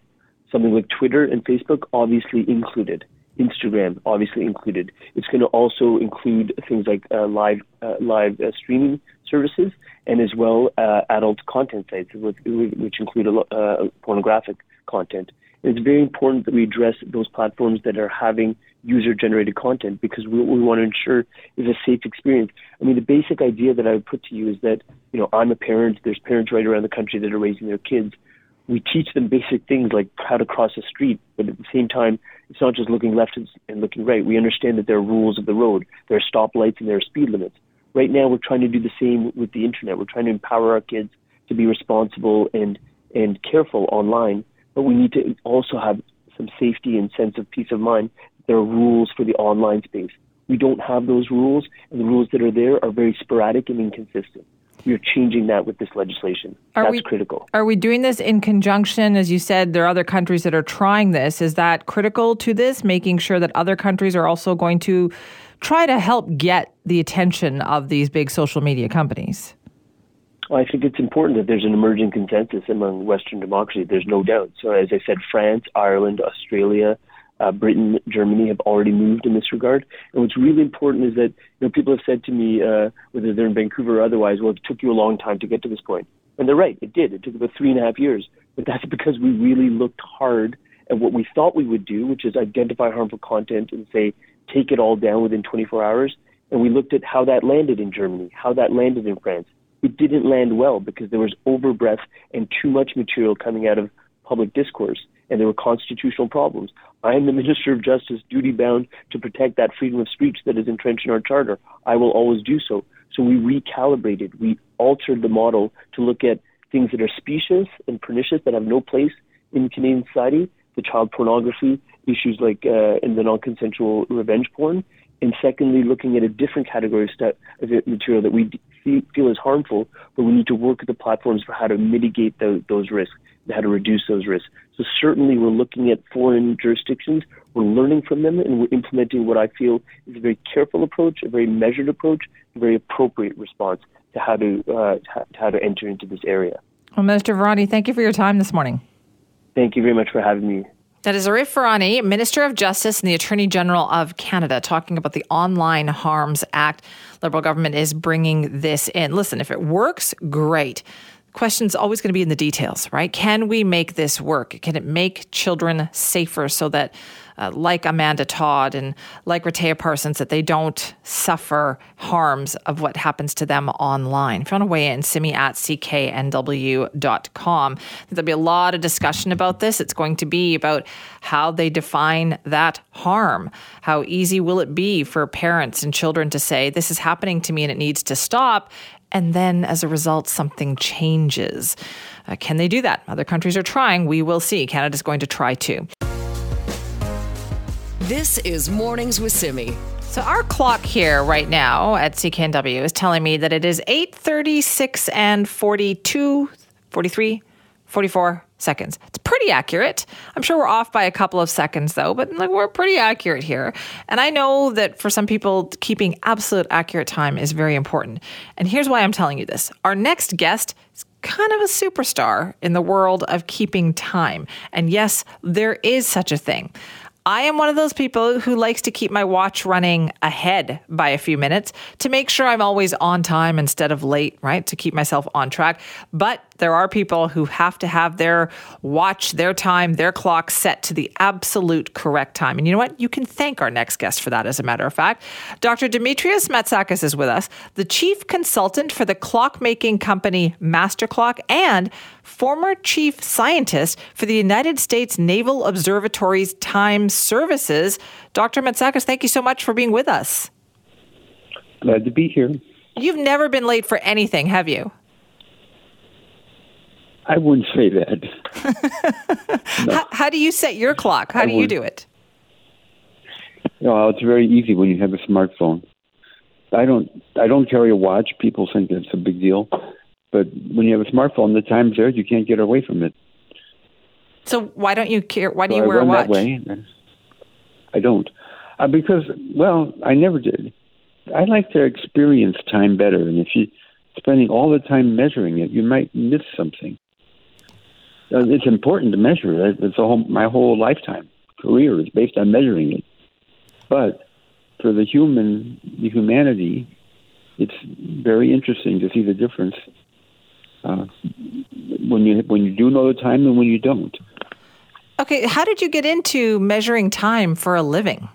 Something like Twitter and Facebook, obviously included. Instagram, obviously included. It's going to also include things like uh, live uh, live uh, streaming services, and as well uh, adult content sites, which, which include a lot, uh, pornographic content. And it's very important that we address those platforms that are having user-generated content, because what we want to ensure is a safe experience. I mean, the basic idea that I would put to you is that, you know, I'm a parent. There's parents right around the country that are raising their kids. We teach them basic things like how to cross a street, but at the same time, it's not just looking left and looking right. We understand that there are rules of the road, there are stoplights, and there are speed limits. Right now, we're trying to do the same with the internet. We're trying to empower our kids to be responsible and and careful online, but we need to also have some safety and sense of peace of mind. There are rules for the online space. We don't have those rules, and the rules that are there are very sporadic and inconsistent. You're changing that with this legislation. Are That's we, critical. Are we doing this in conjunction? As you said, there are other countries that are trying this. Is that critical to this, making sure that other countries are also going to try to help get the attention of these big social media companies? Well, I think it's important that there's an emerging consensus among Western democracy. There's no doubt. So as I said, France, Ireland, Australia, Uh, Britain, Germany have already moved in this regard. And what's really important is that, you know, people have said to me, uh, whether they're in Vancouver or otherwise, well, it took you a long time to get to this point. And they're right, it did. It took about three and a half years. But that's because we really looked hard at what we thought we would do, which is identify harmful content and say, take it all down within twenty-four hours. And we looked at how that landed in Germany, how that landed in France. It didn't land well because there was overbreath and too much material coming out of public discourse, and there were constitutional problems. I am the Minister of Justice, duty-bound to protect that freedom of speech that is entrenched in our charter. I will always do so. So we recalibrated. We altered the model to look at things that are specious and pernicious that have no place in Canadian society, the child pornography, issues like uh, in the non-consensual revenge porn, and secondly, looking at a different category of, st- of material that we see, feel is harmful, but we need to work with the platforms for how to mitigate the, those risks, how to reduce those risks. So certainly we're looking at foreign jurisdictions, we're learning from them, and we're implementing what I feel is a very careful approach, a very measured approach, a very appropriate response to how to, uh, to how to enter into this area. Well, Minister Virani, thank you for your time this morning. Thank you very much for having me. That is Arif Virani, Minister of Justice and the Attorney General of Canada, talking about the Online Harms Act. Liberal government is bringing this in. Listen, if it works, great. question's always going to be in the details, right? Can we make this work? Can it make children safer so that uh, like Amanda Todd and like Rehtaeh Parsons, that they don't suffer harms of what happens to them online? If you want to weigh in, Simi at C K N W dot com. There'll be a lot of discussion about this. It's going to be about how they define that harm. How easy will it be for parents and children to say, this is happening to me and it needs to stop? And then as a result, something changes. Uh, can they do that? Other countries are trying. We will see. Canada's going to try too. This is Mornings with Simi. So our clock here right now at C K N W is telling me that it is eight thirty-six and forty-two, forty-three, forty-four seconds. It's pretty accurate. I'm sure we're off by a couple of seconds though, but like we're pretty accurate here. And I know that for some people, keeping absolute accurate time is very important. And here's why I'm telling you this. Our next guest is kind of a superstar in the world of keeping time. And yes, there is such a thing. I am one of those people who likes to keep my watch running ahead by a few minutes to make sure I'm always on time instead of late, right? To keep myself on track. But there are people who have to have their watch, their time, their clock set to the absolute correct time. And you know what? You can thank our next guest for that, as a matter of fact. Doctor Demetrius Matsakis is with us, the chief consultant for the clockmaking company Master Clock and former chief scientist for the United States Naval Observatory's Time Services. Doctor Matsakis, thank you so much for being with us. Glad to be here. You've never been late for anything, have you? I wouldn't say that. No. how, how do you set your clock? How I do you do it? No, it's very easy when you have a smartphone. I don't I don't carry a watch. People think that's a big deal. But when you have a smartphone, the time's there. You can't get away from it. So why don't you care? Why do so you wear I run a watch? That way. I don't. Uh, because, well, I never did. I like to experience time better. And if you're spending all the time measuring it, you might miss something. Uh, it's important to measure it. It's a whole, my whole lifetime career is based on measuring it. But for the human, the humanity, it's very interesting to see the difference. Uh, when you when you do know the time and when you don't. Okay, how did you get into measuring time for a living?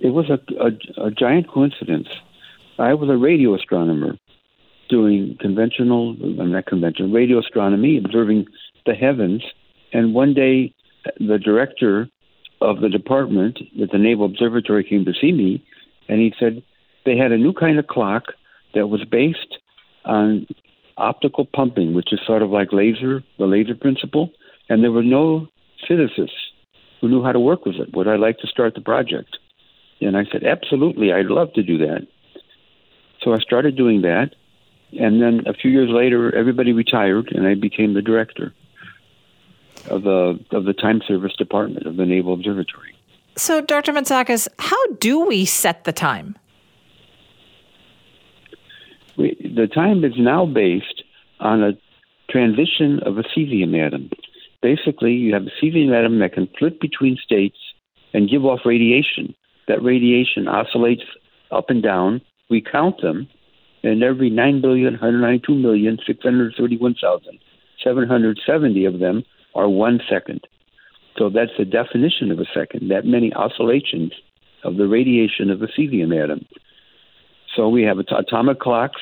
It was a, a, a giant coincidence. I was a radio astronomer doing conventional, not conventional, radio astronomy, observing the heavens. And one day, the director of the department at the Naval Observatory came to see me, and he said they had a new kind of clock that was based on optical pumping, which is sort of like laser, the laser principle, and there were no physicists who knew how to work with it. Would I like to start the project? And I said, absolutely, I'd love to do that. So I started doing that, and then a few years later, everybody retired, and I became the director of the of the Time Service Department of the Naval Observatory. So, Doctor Matsakis, how do we set the time? We, the time is now based on a transition of a cesium atom. Basically, you have a cesium atom that can flip between states and give off radiation. That radiation oscillates up and down. We count them, and every nine billion, one hundred ninety-two million, six hundred thirty-one thousand, seven hundred seventy of them are one second. So that's the definition of a second, that many oscillations of the radiation of a cesium atom. So we have atomic clocks,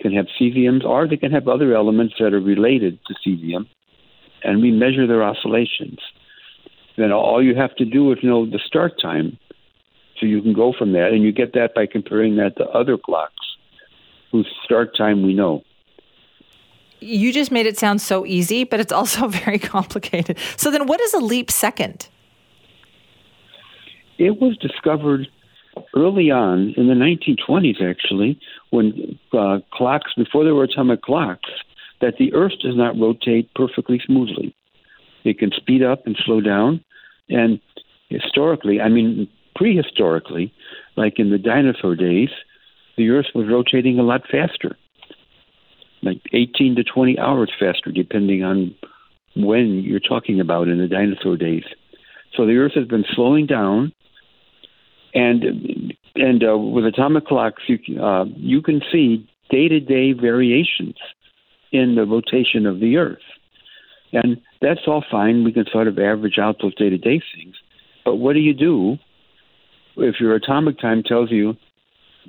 can have cesiums, or they can have other elements that are related to cesium, and we measure their oscillations. Then all you have to do is know the start time, so you can go from that, and you get that by comparing that to other clocks whose start time we know. You just made it sound so easy, but it's also very complicated. So then what is a leap second? It was discovered early on in the nineteen twenties, actually, when uh, clocks, before there were atomic clocks, that the Earth does not rotate perfectly smoothly. It can speed up and slow down. And historically, I mean, prehistorically, like in the dinosaur days, the Earth was rotating a lot faster, like eighteen to twenty hours faster, depending on when you're talking about in the dinosaur days. So the Earth has been slowing down. And and uh, with atomic clocks, you, uh, you can see day-to-day variations in the rotation of the Earth. And that's all fine. We can sort of average out those day-to-day things. But what do you do if your atomic time tells you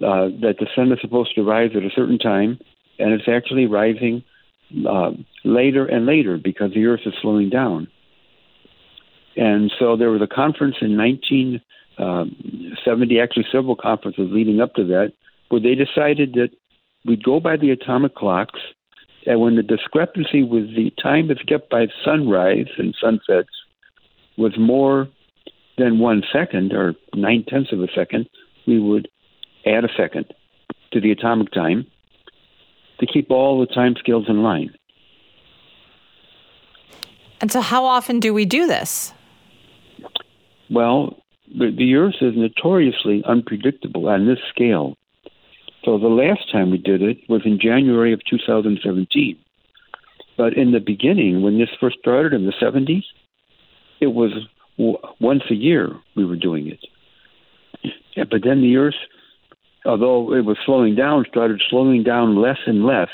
uh, that the sun is supposed to rise at a certain time, and it's actually rising uh, later and later because the Earth is slowing down? And so there was a conference in nineteen seventy, actually several conferences leading up to that, where they decided that we'd go by the atomic clocks, and when the discrepancy with the time that's kept by sunrise and sunsets was more than one second or nine-tenths of a second, we would add a second to the atomic time to keep all the time scales in line. And so how often do we do this? Well, the, the Earth is notoriously unpredictable on this scale. So the last time we did it was in January of two thousand seventeen. But in the beginning, when this first started in the seventies, it was w- once a year we were doing it. Yeah, but then the Earth, although it was slowing down, started slowing down less and less.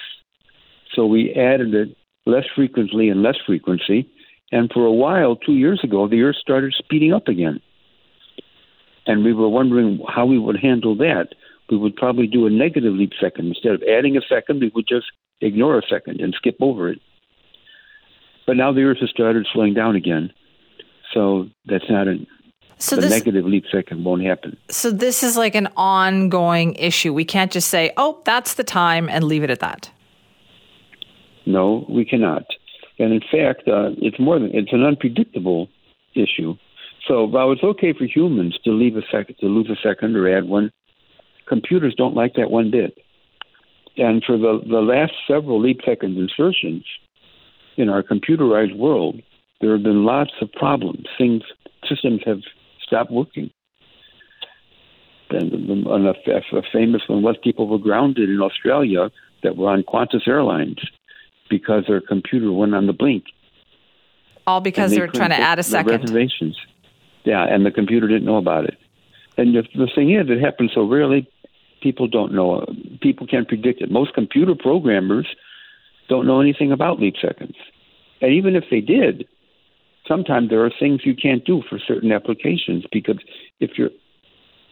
So we added it less frequently and less frequency. And for a while, two years ago, the Earth started speeding up again. And we were wondering how we would handle that. We would probably do a negative leap second. Instead of adding a second, we would just ignore a second and skip over it. But now the Earth has started slowing down again. So that's not a so the this, negative leap second won't happen. So this is like an ongoing issue. We can't just say, oh, that's the time and leave it at that. No, we cannot. And in fact, uh, it's more than it's an unpredictable issue. So while it's okay for humans to leave a second, to lose a second or add one, computers don't like that one bit. And for the, the last several leap second insertions in our computerized world, there have been lots of problems. Things, systems have stopped working. And, and a, a famous one was people were grounded in Australia that were on Qantas Airlines because their computer went on the blink. All because they, they were trying to add a second. Reservations. Yeah, and the computer didn't know about it. And the, the thing is, it happens so rarely, people don't know. People can't predict it. Most computer programmers don't know anything about leap seconds. And even if they did, sometimes there are things you can't do for certain applications because if you're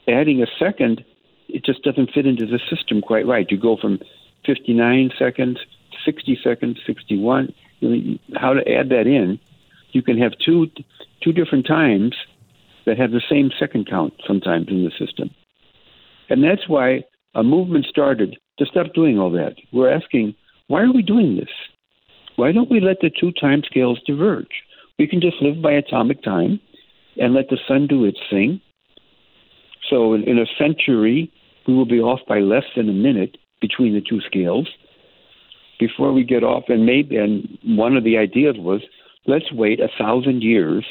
adding a second, it just doesn't fit into the system quite right. You go from fifty-nine seconds, sixty seconds, sixty-one. How to add that in? You can have two two different times that have the same second count sometimes in the system. And that's why a movement started to stop doing all that. We're asking, why are we doing this? Why don't we let the two time scales diverge? We can just live by atomic time and let the sun do its thing. So in, in a century, we will be off by less than a minute between the two scales before we get off. And maybe, and one of the ideas was, let's wait a thousand years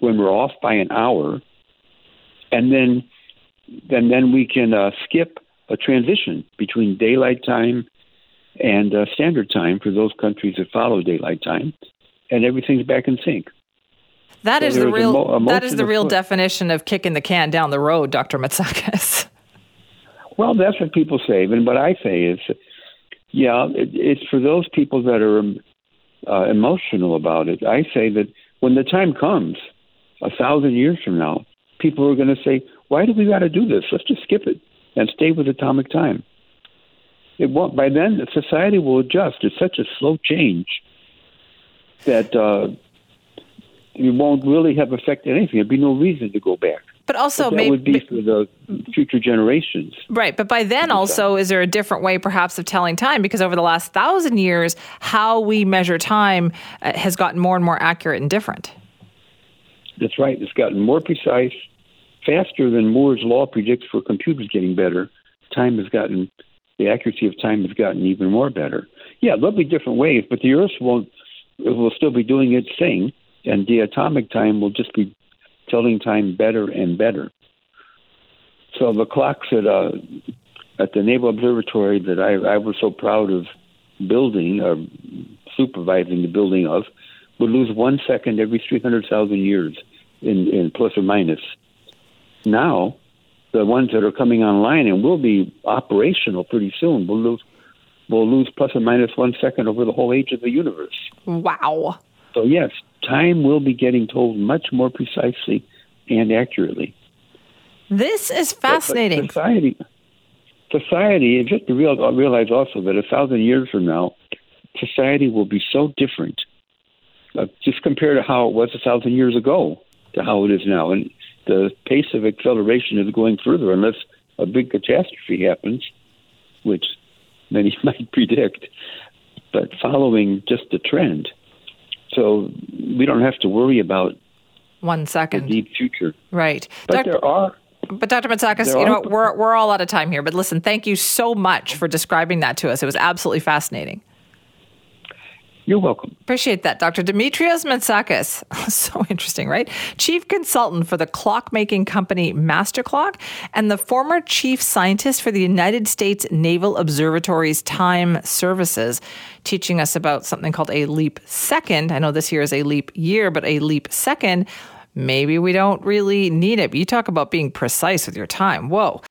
when we're off by an hour, and then and then we can uh, skip a transition between daylight time and uh, standard time for those countries that follow daylight time, and everything's back in sync. That so is the real a mo- a that is the real foot. definition of kicking the can down the road, Doctor Matsakis. Well, that's what people say, and what I say is, yeah, it, it's for those people that are uh, emotional about it. I say that when the time comes, a thousand years from now, people are going to say, why do we got to do this? Let's just skip it and stay with atomic time. It won't. By then, society will adjust. It's such a slow change that uh, it won't really have affected anything. There'd be no reason to go back. But also, but that maybe, would be for the future generations. Right. But by then also, is there a different way perhaps of telling time? Because over the last thousand years, how we measure time has gotten more and more accurate and different. That's right. It's gotten more precise, faster than Moore's law predicts for computers getting better. Time has gotten, the accuracy of time has gotten even more better. Yeah, there'll be different ways, but the Earth won't, it will still be doing its thing, and the atomic time will just be telling time better and better. So the clocks at uh, at the Naval Observatory that I, I was so proud of building or supervising the building of would lose one second every three hundred thousand years. In, in plus or minus. Now, the ones that are coming online and will be operational pretty soon will lose will lose plus or minus one second over the whole age of the universe. Wow. So yes, time will be getting told much more precisely and accurately. This is fascinating. But, but society, society, just to real, realize also that a thousand years from now, society will be so different. Uh, just compare to how it was a thousand years ago to how it is now. And the pace of acceleration is going further unless a big catastrophe happens, which many might predict, but following just the trend. So we don't have to worry about one second the deep future. Right. But Doctor there are... But Doctor Matsakis, you know what, we're, we're all out of time here. But listen, thank you so much for describing that to us. It was absolutely fascinating. You're welcome. Appreciate that, Doctor Demetrius Matsakis. So interesting, right? Chief consultant for the clockmaking company Master Clock and the former chief scientist for the United States Naval Observatory's Time Services, teaching us about something called a leap second. I know this year is a leap year, but a leap second, maybe we don't really need it. But you talk about being precise with your time. Whoa.